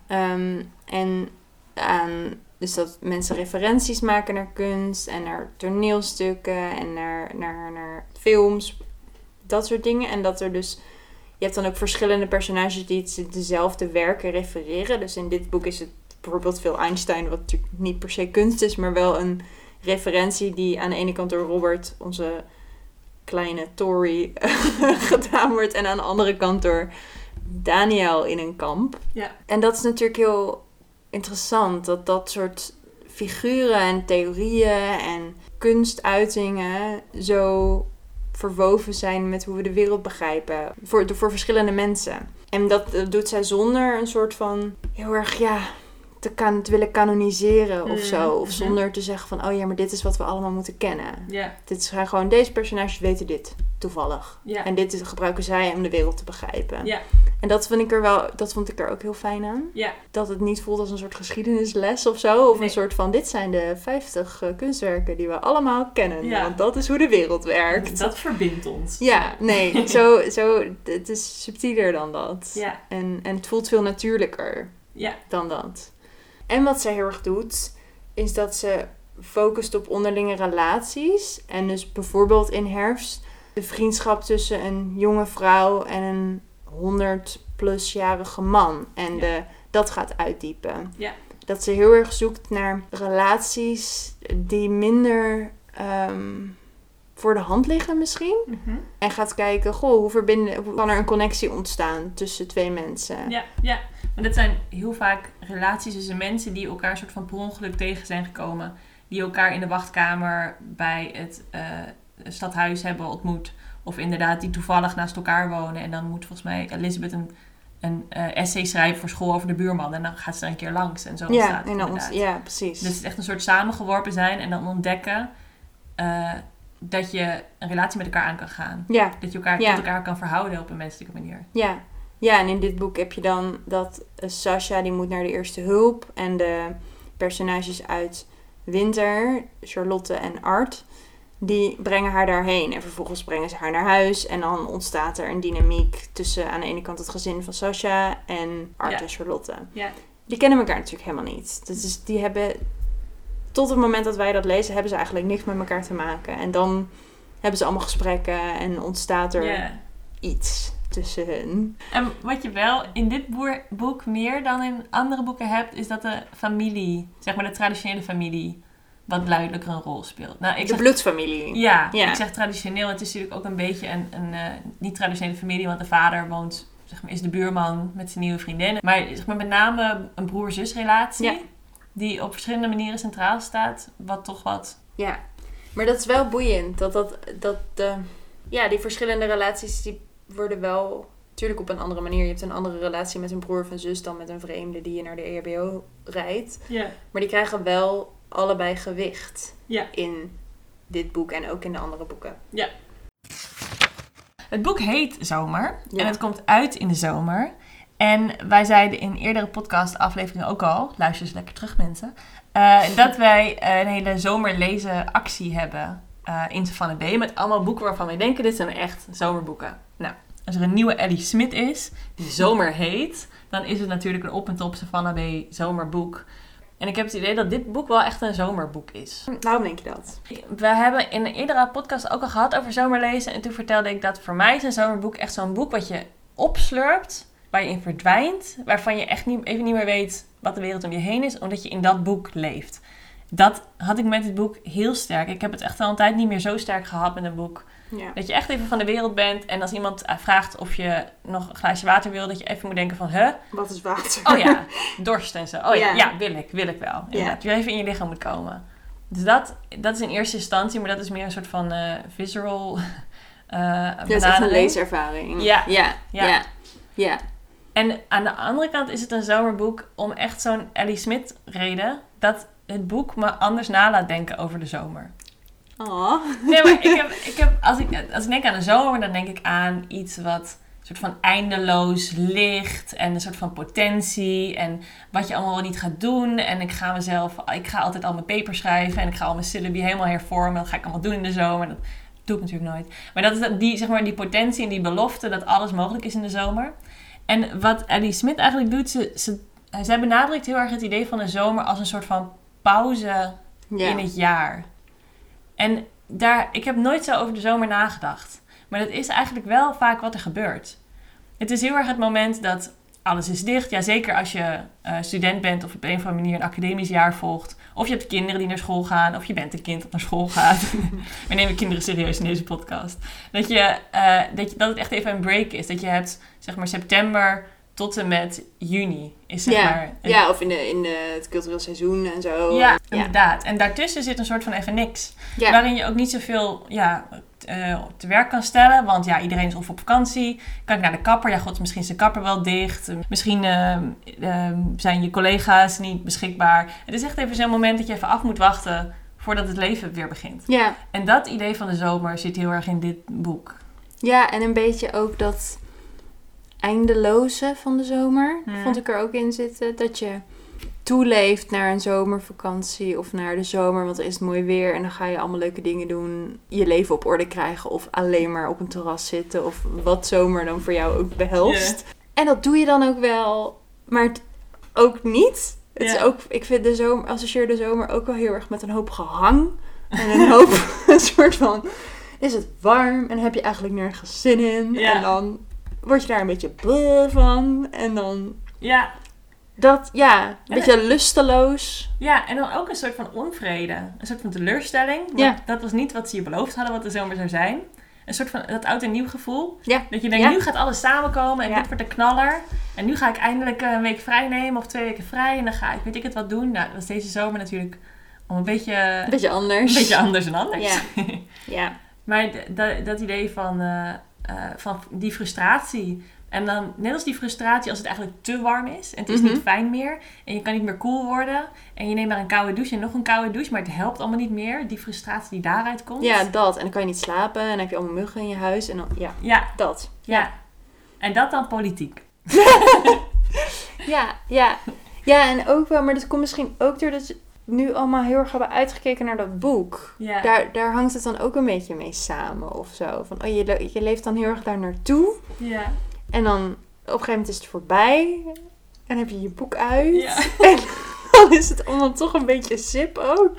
En aan... Dus dat mensen referenties maken naar kunst en naar toneelstukken en naar films. Dat soort dingen. En dat er dus... Je hebt dan ook verschillende personages die dezelfde werken refereren. Dus in dit boek is het bijvoorbeeld veel Einstein, wat natuurlijk niet per se kunst is. Maar wel een referentie die aan de ene kant door Robert, onze kleine Tory, gedaan wordt. En aan de andere kant door Daniel in een kamp. Ja. En dat is natuurlijk heel... interessant dat dat soort figuren en theorieën en kunstuitingen zo verwoven zijn met hoe we de wereld begrijpen. Voor verschillende mensen. En dat doet zij zonder een soort van heel erg te willen kanoniseren of zo. Of zonder te zeggen van oh ja, maar dit is wat we allemaal moeten kennen. Yeah. Dit zijn gewoon deze personages weten dit toevallig. Yeah. En dit gebruiken zij om de wereld te begrijpen. Yeah. En dat vond ik er ook heel fijn aan. Ja. Dat het niet voelt als een soort geschiedenisles of zo. Of een soort van, dit zijn de 50 kunstwerken die we allemaal kennen. Ja. Want dat is hoe de wereld werkt. Dat verbindt ons. Ja, nee. Zo, het is subtieler dan dat. Ja. En het voelt veel natuurlijker dan dat. En wat zij heel erg doet, is dat ze focust op onderlinge relaties. En dus bijvoorbeeld in Herfst de vriendschap tussen een jonge vrouw en een 100-plus-jarige man. En dat gaat uitdiepen. Ja. Dat ze heel erg zoekt naar relaties die minder voor de hand liggen misschien. Mm-hmm. En gaat kijken, hoe kan er een connectie ontstaan tussen twee mensen? Ja, ja. Maar dat zijn heel vaak relaties tussen mensen die elkaar soort van per ongeluk tegen zijn gekomen. Die elkaar in de wachtkamer bij het stadhuis hebben ontmoet. Of inderdaad die toevallig naast elkaar wonen. En dan moet volgens mij Elizabeth een essay schrijven voor school over de buurman. En dan gaat ze er een keer langs. En zo ontstaat het inderdaad. Ja, precies. Dus het is echt een soort samengeworpen zijn. En dan ontdekken dat je een relatie met elkaar aan kan gaan. Ja. Dat je elkaar tot elkaar kan verhouden op een menselijke manier. Ja. Ja, en in dit boek heb je dan dat Sasha, die moet naar de eerste hulp. En de personages uit Winter, Charlotte en Art, die brengen haar daarheen. En vervolgens brengen ze haar naar huis. En dan ontstaat er een dynamiek tussen aan de ene kant het gezin van Sasha en Art en Charlotte. Ja. Die kennen elkaar natuurlijk helemaal niet. Dus die hebben, tot het moment dat wij dat lezen, hebben ze eigenlijk niks met elkaar te maken. En dan hebben ze allemaal gesprekken en ontstaat er iets tussen hun. En wat je wel in dit boek meer dan in andere boeken hebt, is dat de familie, zeg maar de traditionele familie, wat luidelijker een rol speelt. Nou, ik zeg, de bloedsfamilie. Ja, ja, ik zeg traditioneel. Het is natuurlijk ook een beetje een niet traditionele familie, want de vader woont, zeg maar, is de buurman met zijn nieuwe vriendin. Maar, zeg maar, met name een broer-zusrelatie die op verschillende manieren centraal staat, wat toch wat. Ja, maar dat is wel boeiend. Dat die verschillende relaties die worden wel natuurlijk op een andere manier. Je hebt een andere relatie met een broer of een zus dan met een vreemde die je naar de EHBO rijdt. Ja. Maar die krijgen wel allebei gewicht in dit boek en ook in de andere boeken. Ja. Het boek heet Zomer en het komt uit in de zomer. En wij zeiden in eerdere podcastafleveringen ook al, luister eens lekker terug mensen, dat wij een hele zomerlezen actie hebben in Savannah B met allemaal boeken waarvan wij denken, dit zijn echt zomerboeken. Nou, als er een nieuwe Ellie Smith is, die Zomer heet, dan is het natuurlijk een op en top Savannah B zomerboek. En ik heb het idee dat dit boek wel echt een zomerboek is. Waarom denk je dat? We hebben in een eerdere podcast ook al gehad over zomerlezen. En toen vertelde ik dat voor mij is een zomerboek echt zo'n boek wat je opslurpt, waar je in verdwijnt, waarvan je echt niet meer weet wat de wereld om je heen is, omdat je in dat boek leeft. Dat had ik met dit boek heel sterk. Ik heb het echt al een tijd niet meer zo sterk gehad met een boek. Ja. Dat je echt even van de wereld bent. En als iemand vraagt of je nog een glaasje water wil, dat je even moet denken van, wat is water? Oh ja, dorst en zo. Oh ja, wil ik wel. Ja. Dat je even in je lichaam moet komen. Dus dat is in eerste instantie, maar dat is meer een soort van visceral benadering. Dat is echt een leeservaring. Ja. En aan de andere kant is het een zomerboek om echt zo'n Ellie Smith reden, dat het boek me anders na laat denken over de zomer. Oh. Nee, maar als ik denk aan de zomer, dan denk ik aan iets wat een soort van eindeloos licht en een soort van potentie en wat je allemaal wel niet gaat doen. En ik ga altijd al mijn papers schrijven en ik ga al mijn syllabi helemaal hervormen. Dat ga ik allemaal doen in de zomer. Dat doe ik natuurlijk nooit. Maar dat is die, zeg maar, die potentie en die belofte dat alles mogelijk is in de zomer. En wat Ellie Smith eigenlijk doet, zij benadrukt heel erg het idee van de zomer als een soort van pauze in het jaar. En ik heb nooit zo over de zomer nagedacht. Maar dat is eigenlijk wel vaak wat er gebeurt. Het is heel erg het moment dat alles is dicht. Ja, zeker als je student bent of op een of andere manier een academisch jaar volgt. Of je hebt kinderen die naar school gaan. Of je bent een kind dat naar school gaat. We nemen kinderen serieus in deze podcast. Dat het echt even een break is. Dat je hebt, zeg maar, september tot en met juni. Is zeg maar of het cultureel seizoen en zo. Ja, inderdaad. En daartussen zit een soort van even niks. Ja. Waarin je ook niet zoveel te werk kan stellen. Want ja, iedereen is of op vakantie. Kan ik naar de kapper? Ja, god, misschien is de kapper wel dicht. Misschien zijn je collega's niet beschikbaar. Het is echt even zo'n moment dat je even af moet wachten voordat het leven weer begint. Ja. En dat idee van de zomer zit heel erg in dit boek. Ja, en een beetje ook dat eindeloze van de zomer, vond ik er ook in zitten. Dat je toeleeft naar een zomervakantie of naar de zomer, want dan is het mooi weer en dan ga je allemaal leuke dingen doen. Je leven op orde krijgen of alleen maar op een terras zitten of wat zomer dan voor jou ook behelst. Yeah. En dat doe je dan ook wel, maar ook niet. Het is ook, ik vind de zomer, associeer de zomer ook wel heel erg met een hoop gehang en een hoop een soort van, is het warm en heb je eigenlijk nergens zin in en dan word je daar een beetje bleh van en dan dat, een beetje lusteloos. Ja, en dan ook een soort van onvrede. Een soort van teleurstelling. Dat was niet wat ze je beloofd hadden, wat de zomer zou zijn. Een soort van dat oud en nieuw gevoel. Ja. Dat je denkt, nu gaat alles samenkomen en dit wordt een knaller. En nu ga ik eindelijk een week vrij nemen of 2 weken vrij. En dan ga ik, weet ik het, wat doen. Nou, dat was deze zomer natuurlijk om een beetje... Een beetje anders. Een beetje anders en anders. Ja. Ja. Maar dat idee van die frustratie... En dan, net als die frustratie als het eigenlijk te warm is. En het is niet fijn meer. En je kan niet meer koel worden. En je neemt maar een koude douche en nog een koude douche. Maar het helpt allemaal niet meer. Die frustratie die daaruit komt. Ja, dat. En dan kan je niet slapen. En dan heb je allemaal muggen in je huis. En dan, dat. Ja. En dat dan politiek. Ja. Ja, en ook wel. Maar dat komt misschien ook doordat we nu allemaal heel erg hebben uitgekeken naar dat boek. Ja. Daar hangt het dan ook een beetje mee samen of zo. Van, oh, je leeft dan heel erg daar naartoe. Ja. En dan, op een gegeven moment is het voorbij. En heb je je boek uit. Ja. En dan is het allemaal toch een beetje sip ook.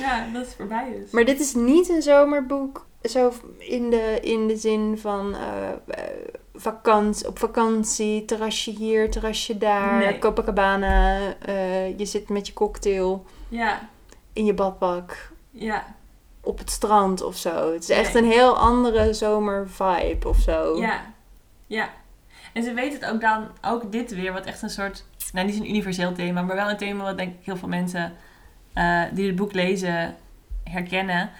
Ja, dat het voorbij is. Maar dit is niet een zomerboek. Zo in de zin van op vakantie, terrasje hier, terrasje daar. Nee. Copacabana. Je zit met je cocktail. Ja. In je badpak. Ja. Op het strand of zo. Het is echt een heel andere zomervibe of zo. Ja. Ja, en ze weten het ook dan, ook dit weer, wat echt een soort, nou niet een universeel thema, maar wel een thema wat denk ik heel veel mensen die het boek lezen herkennen.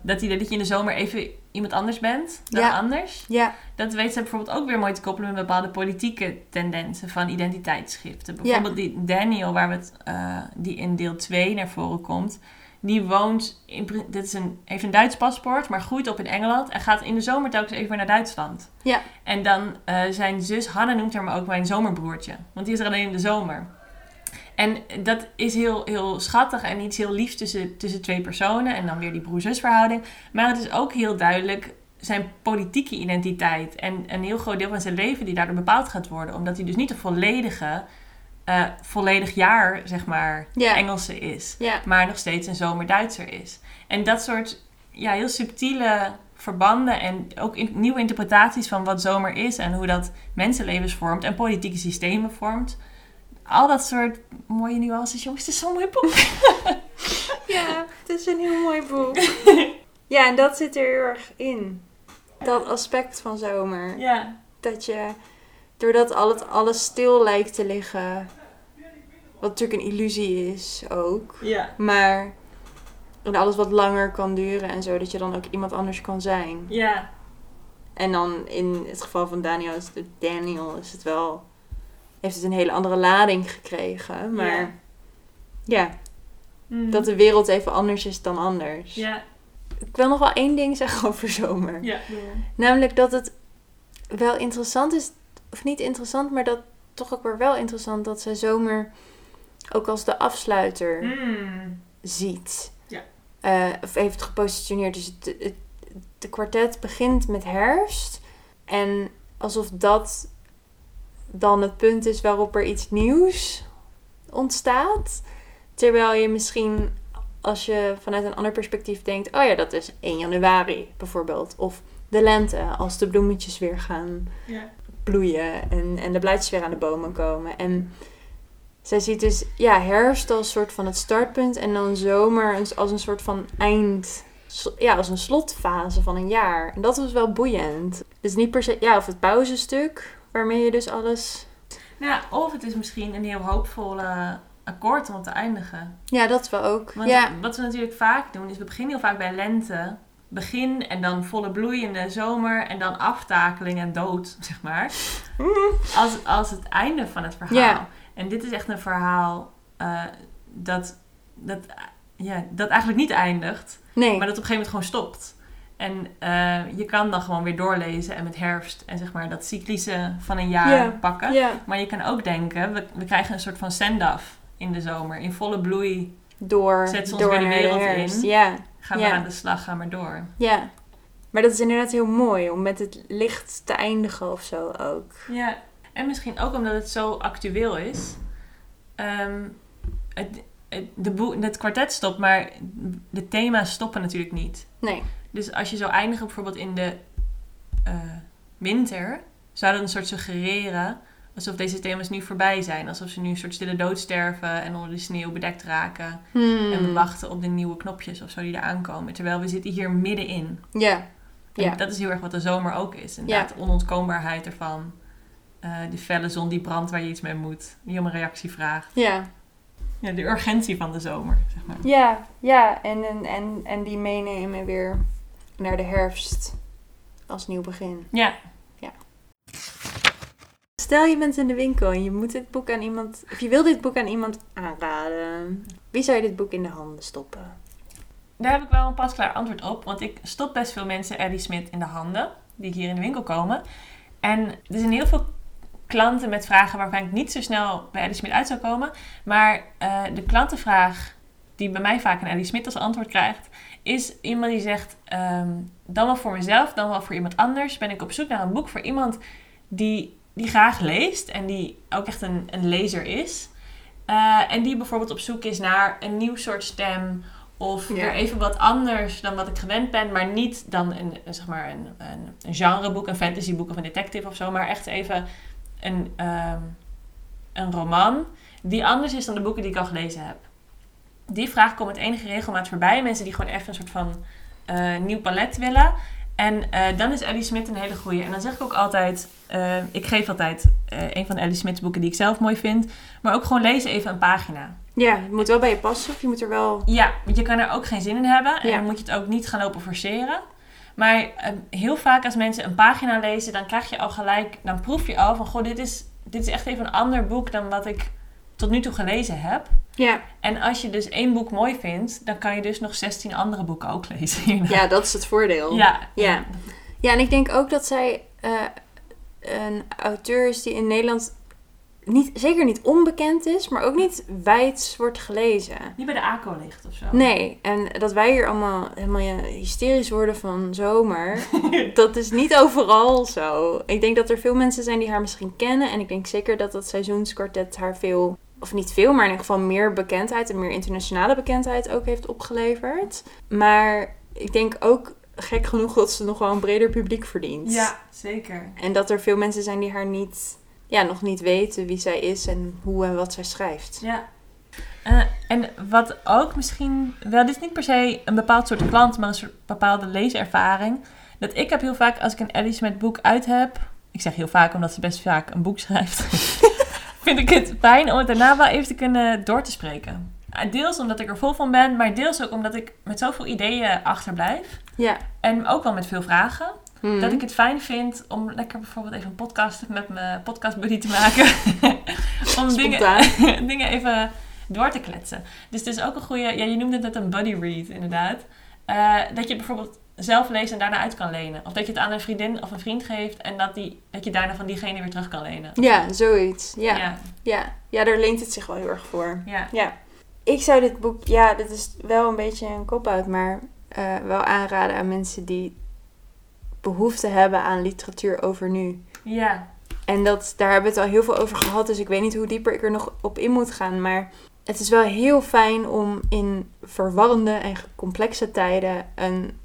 Dat idee dat je in de zomer even iemand anders bent dan anders. Ja. Dat weten ze bijvoorbeeld ook weer mooi te koppelen met bepaalde politieke tendensen van identiteitsschriften. Bijvoorbeeld die Daniel, waar we die in deel 2 naar voren komt. Die woont, heeft een Duits paspoort, maar groeit op in Engeland. En gaat in de zomer telkens even weer naar Duitsland. Ja. En dan zijn zus, Hanna noemt haar maar ook mijn zomerbroertje. Want die is er alleen in de zomer. En dat is heel, heel schattig en iets heel liefs tussen twee personen. En dan weer die broer-zusverhouding. Maar het is ook heel duidelijk zijn politieke identiteit. En een heel groot deel van zijn leven die daardoor bepaald gaat worden. Omdat hij dus niet een volledig jaar, zeg maar, Engelse is. Yeah. Maar nog steeds een zomerduitser is. En dat soort heel subtiele verbanden en ook nieuwe interpretaties van wat zomer is en hoe dat mensenlevens vormt en politieke systemen vormt. Al dat soort mooie nuances. Jongens, het is zo'n mooi boek. Ja, het is een heel mooi boek. Ja, en dat zit er heel erg in. Dat aspect van zomer. Yeah. Dat je... Doordat alles stil lijkt te liggen. Wat natuurlijk een illusie is ook. Ja. Maar en alles wat langer kan duren en zo. Dat je dan ook iemand anders kan zijn. Ja. En dan in het geval van Daniel is het wel... Heeft het een hele andere lading gekregen. Maar dat de wereld even anders is dan anders. Ja. Ik wil nog wel 1 ding zeggen over zomer. Ja. Namelijk dat het wel interessant is... Of niet interessant, maar dat toch ook weer wel interessant dat zij zomer ook als de afsluiter ziet. Ja. Of heeft gepositioneerd. Dus de kwartet begint met herfst. En alsof dat dan het punt is waarop er iets nieuws ontstaat. Terwijl je misschien, als je vanuit een ander perspectief denkt... Oh ja, dat is 1 januari bijvoorbeeld. Of de lente, als de bloemetjes weer gaan... Ja. bloeien en de blaadjes weer aan de bomen komen. En zij ziet dus herfst als soort van het startpunt en dan zomer als een soort van eind, als een slotfase van een jaar. En dat was wel boeiend. Dus niet per se, of het pauzestuk waarmee je dus alles... Nou, of het is misschien een heel hoopvolle akkoord om te eindigen. Ja, dat wel ook. Want wat we natuurlijk vaak doen is, we beginnen heel vaak bij lente... Begin en dan volle bloeiende zomer en dan aftakeling en dood, zeg maar. Als het einde van het verhaal. Yeah. En dit is echt een verhaal dat eigenlijk niet eindigt, maar dat op een gegeven moment gewoon stopt. En je kan dan gewoon weer doorlezen en met herfst en zeg maar dat cyclische van een jaar pakken. Yeah. Maar je kan ook denken, we krijgen een soort van send-off in de zomer. In volle bloei zet ze ons weer de wereld in. Yeah. Gaan we aan de slag, gaan maar door. Ja, yeah. Maar dat is inderdaad heel mooi om met het licht te eindigen of zo ook. Ja, yeah. En misschien ook omdat het zo actueel is. Het kwartet stopt, maar de thema's stoppen natuurlijk niet. Nee. Dus als je zou eindigen bijvoorbeeld in de winter, zou dat een soort suggereren alsof deze thema's nu voorbij zijn. Alsof ze nu een soort stille dood sterven en onder de sneeuw bedekt raken. En we wachten op de nieuwe knopjes of zo die eraan komen. Terwijl we zitten hier middenin. Ja. Yeah. Dat is heel erg wat de zomer ook is. Inderdaad, de onontkoombaarheid ervan. Die felle zon die brandt waar je iets mee moet. Die om een reactie vraagt. Ja. Yeah. Ja, de urgentie van de zomer, zeg maar. Ja. En die meenemen weer naar de herfst als nieuw begin. Ja. Stel je bent in de winkel en je moet dit boek aan iemand... Of je wil dit boek aan iemand aanraden. Wie zou je dit boek in de handen stoppen? Daar heb ik wel een pasklaar antwoord op. Want ik stop best veel mensen Ellie Smith in de handen. Die hier in de winkel komen. En er zijn heel veel klanten met vragen waarvan ik niet zo snel bij Ellie Smith uit zou komen. Maar de klantenvraag die bij mij vaak een Ellie Smith als antwoord krijgt, is iemand die zegt, dan wel voor mezelf, dan wel voor iemand anders, ben ik op zoek naar een boek voor iemand die graag leest en die ook echt een lezer is. En die bijvoorbeeld op zoek is naar een nieuw soort stem of weer even wat anders dan wat ik gewend ben, maar niet dan een genreboek, een fantasyboek of een detective of zo, maar echt even een roman die anders is dan de boeken die ik al gelezen heb. Die vraag komt het enige regelmaat voorbij. Mensen die gewoon echt een soort van nieuw palet willen. En dan is Ellie Smith een hele goeie. En dan zeg ik ook altijd... ik geef altijd een van Ellie Smith's boeken die ik zelf mooi vind. Maar ook gewoon lezen even een pagina. Ja, het moet wel bij je passen. Of je moet er wel... Ja, want je kan er ook geen zin in hebben. En dan moet je het ook niet gaan lopen forceren. Maar heel vaak als mensen een pagina lezen, dan krijg je al gelijk... Dan proef je al van, goh, dit is echt even een ander boek dan wat ik tot nu toe gelezen heb. Ja. En als je dus 1 boek mooi vindt, dan kan je dus nog 16 andere boeken ook lezen hierna. Ja, dat is het voordeel. Ja, en ik denk ook dat zij een auteur is die in Nederland zeker niet onbekend is, maar ook niet wijd wordt gelezen. Niet bij de ACO ligt of zo. Nee, en dat wij hier allemaal helemaal hysterisch worden van zomer, dat is niet overal zo. Ik denk dat er veel mensen zijn die haar misschien kennen en ik denk zeker dat dat Seizoenskwartet haar veel... Of niet veel, maar in ieder geval meer bekendheid en meer internationale bekendheid ook heeft opgeleverd. Maar ik denk ook gek genoeg dat ze nog wel een breder publiek verdient. Ja, zeker. En dat er veel mensen zijn die haar niet, nog niet weten wie zij is en hoe en wat zij schrijft. Ja. En wat ook misschien, wel dit is niet per se een bepaald soort klant, maar een soort bepaalde leeservaring. Dat ik heb heel vaak, als ik een Ellie Smith boek uit heb, ik zeg heel vaak omdat ze best vaak een boek schrijft... vind ik het fijn om het daarna wel even te kunnen door te spreken. Deels omdat ik er vol van ben, maar deels ook omdat ik met zoveel ideeën achterblijf. Ja. En ook wel met veel vragen. Mm. Dat ik het fijn vind om lekker bijvoorbeeld even een podcast met mijn podcastbuddy te maken. Om dingen even door te kletsen. Dus het is ook een goede... Ja, je noemde het net een buddy read, inderdaad. Dat je bijvoorbeeld zelf leest en daarna uit kan lenen. Of dat je het aan een vriendin of een vriend geeft en dat je daarna van diegene weer terug kan lenen. Ja, zoiets. Ja, daar leent het zich wel heel erg voor. Ja. Ik zou dit boek, dit is wel een beetje een cop-out, maar wel aanraden aan mensen die behoefte hebben aan literatuur over nu. Ja. En daar hebben we het al heel veel over gehad, dus ik weet niet hoe dieper ik er nog op in moet gaan, maar... Het is wel heel fijn om in verwarrende en complexe tijden een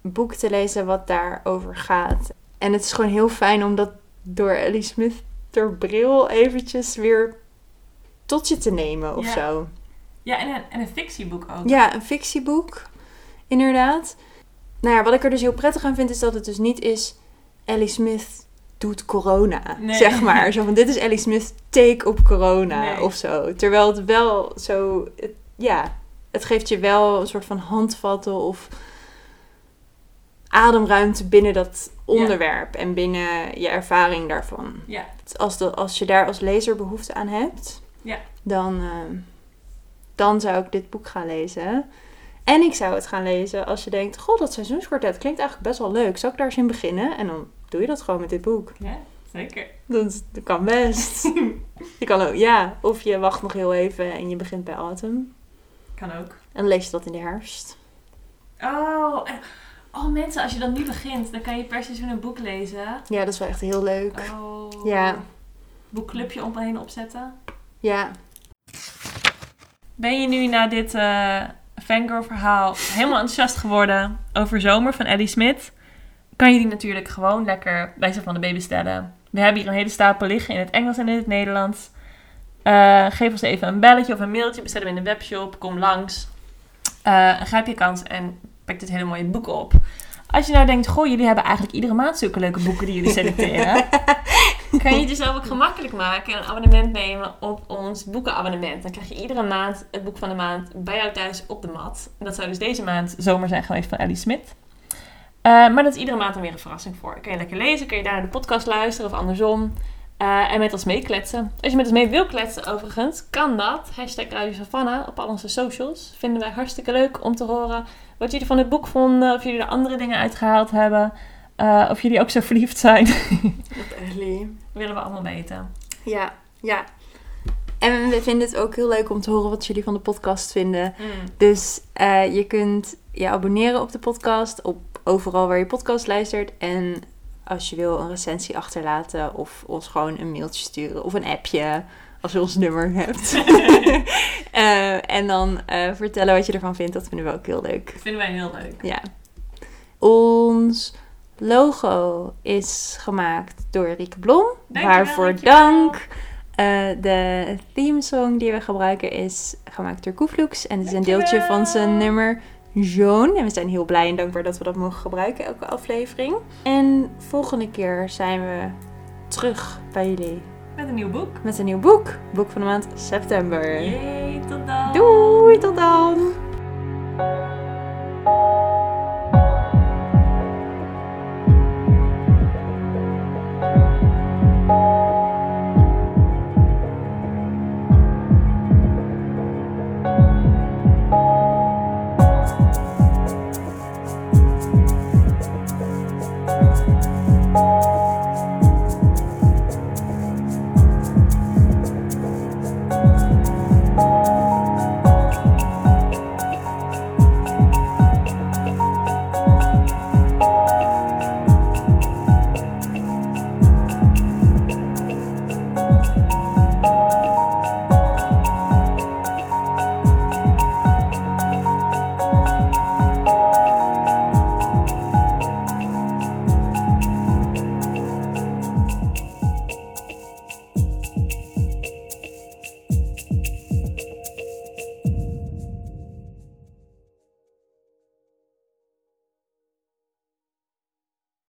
boek te lezen wat daarover gaat. En het is gewoon heel fijn om dat door Ellie Smith ter bril eventjes weer tot je te nemen of zo. Ja, en een fictieboek ook. Ja, een fictieboek, inderdaad. Nou ja, wat ik er dus heel prettig aan vind is dat het dus niet is Ellie Smith... doet corona, zeg maar. Zo van, dit is Ellie Smith's take op corona of zo. Terwijl het wel zo... Het geeft je wel een soort van handvatten of ademruimte binnen dat onderwerp en binnen je ervaring daarvan. Ja. Als je daar als lezer behoefte aan hebt, dan zou ik dit boek gaan lezen. En ik zou het gaan lezen als je denkt, goh, dat Seizoenskwartet klinkt eigenlijk best wel leuk. Zal ik daar eens in beginnen? En dan doe je dat gewoon met dit boek. Ja, zeker. Dat kan best. Je kan ook, ja. Of je wacht nog heel even en je begint bij Autumn. Kan ook. En dan lees je dat in de herfst. Oh, mensen, als je dan nu begint, dan kan je per seizoen een boek lezen. Ja, dat is wel echt heel leuk. Oh. Ja. Boekclubje omheen opzetten. Ja. Ben je nu na dit fangirl verhaal helemaal enthousiast geworden over Zomer van Ellie Smith? Kan je die natuurlijk gewoon lekker bij Savannah B bestellen. We hebben hier een hele stapel liggen in het Engels en in het Nederlands. Geef ons even een belletje of een mailtje. Bestel hem in de webshop. Kom langs. Grijp je kans en pak dit hele mooie boek op. Als je nou denkt, goh, jullie hebben eigenlijk iedere maand zulke leuke boeken die jullie selecteren. Kan je het jezelf ook gemakkelijk maken en een abonnement nemen op ons boekenabonnement. Dan krijg je iedere maand het boek van de maand bij jou thuis op de mat. En dat zou dus deze maand Zomer zijn geweest van Ellie Smith. Maar dat is iedere maand dan weer een verrassing voor. Kun je lekker lezen, kun je daarna de podcast luisteren of andersom. En met ons meekletsen. Als je met ons mee wil kletsen overigens, kan dat. #Radio Savanna op al onze socials. Vinden wij hartstikke leuk om te horen wat jullie van het boek vonden. Of jullie er andere dingen uitgehaald hebben. Of jullie ook zo verliefd zijn. Op Ellie. Willen we allemaal weten. Ja, ja. En we vinden het ook heel leuk om te horen wat jullie van de podcast vinden. Mm. Dus je kunt je abonneren op de podcast. Op overal waar je podcast luistert. En als je wil een recensie achterlaten. Of ons gewoon een mailtje sturen. Of een appje. Als je ons nummer hebt. En dan vertellen wat je ervan vindt. Dat vinden we ook heel leuk. Dat vinden wij heel leuk. Ja. Ons logo is gemaakt door Rieke Blom. Waarvoor dank. De themesong die we gebruiken is gemaakt door Koevloeks. En het is een deeltje van zijn nummer Joan. En we zijn heel blij en dankbaar dat we dat mogen gebruiken elke aflevering. En volgende keer zijn we terug bij jullie. Met een nieuw boek. Boek van de maand september. Yay, tot dan. Doei, tot dan.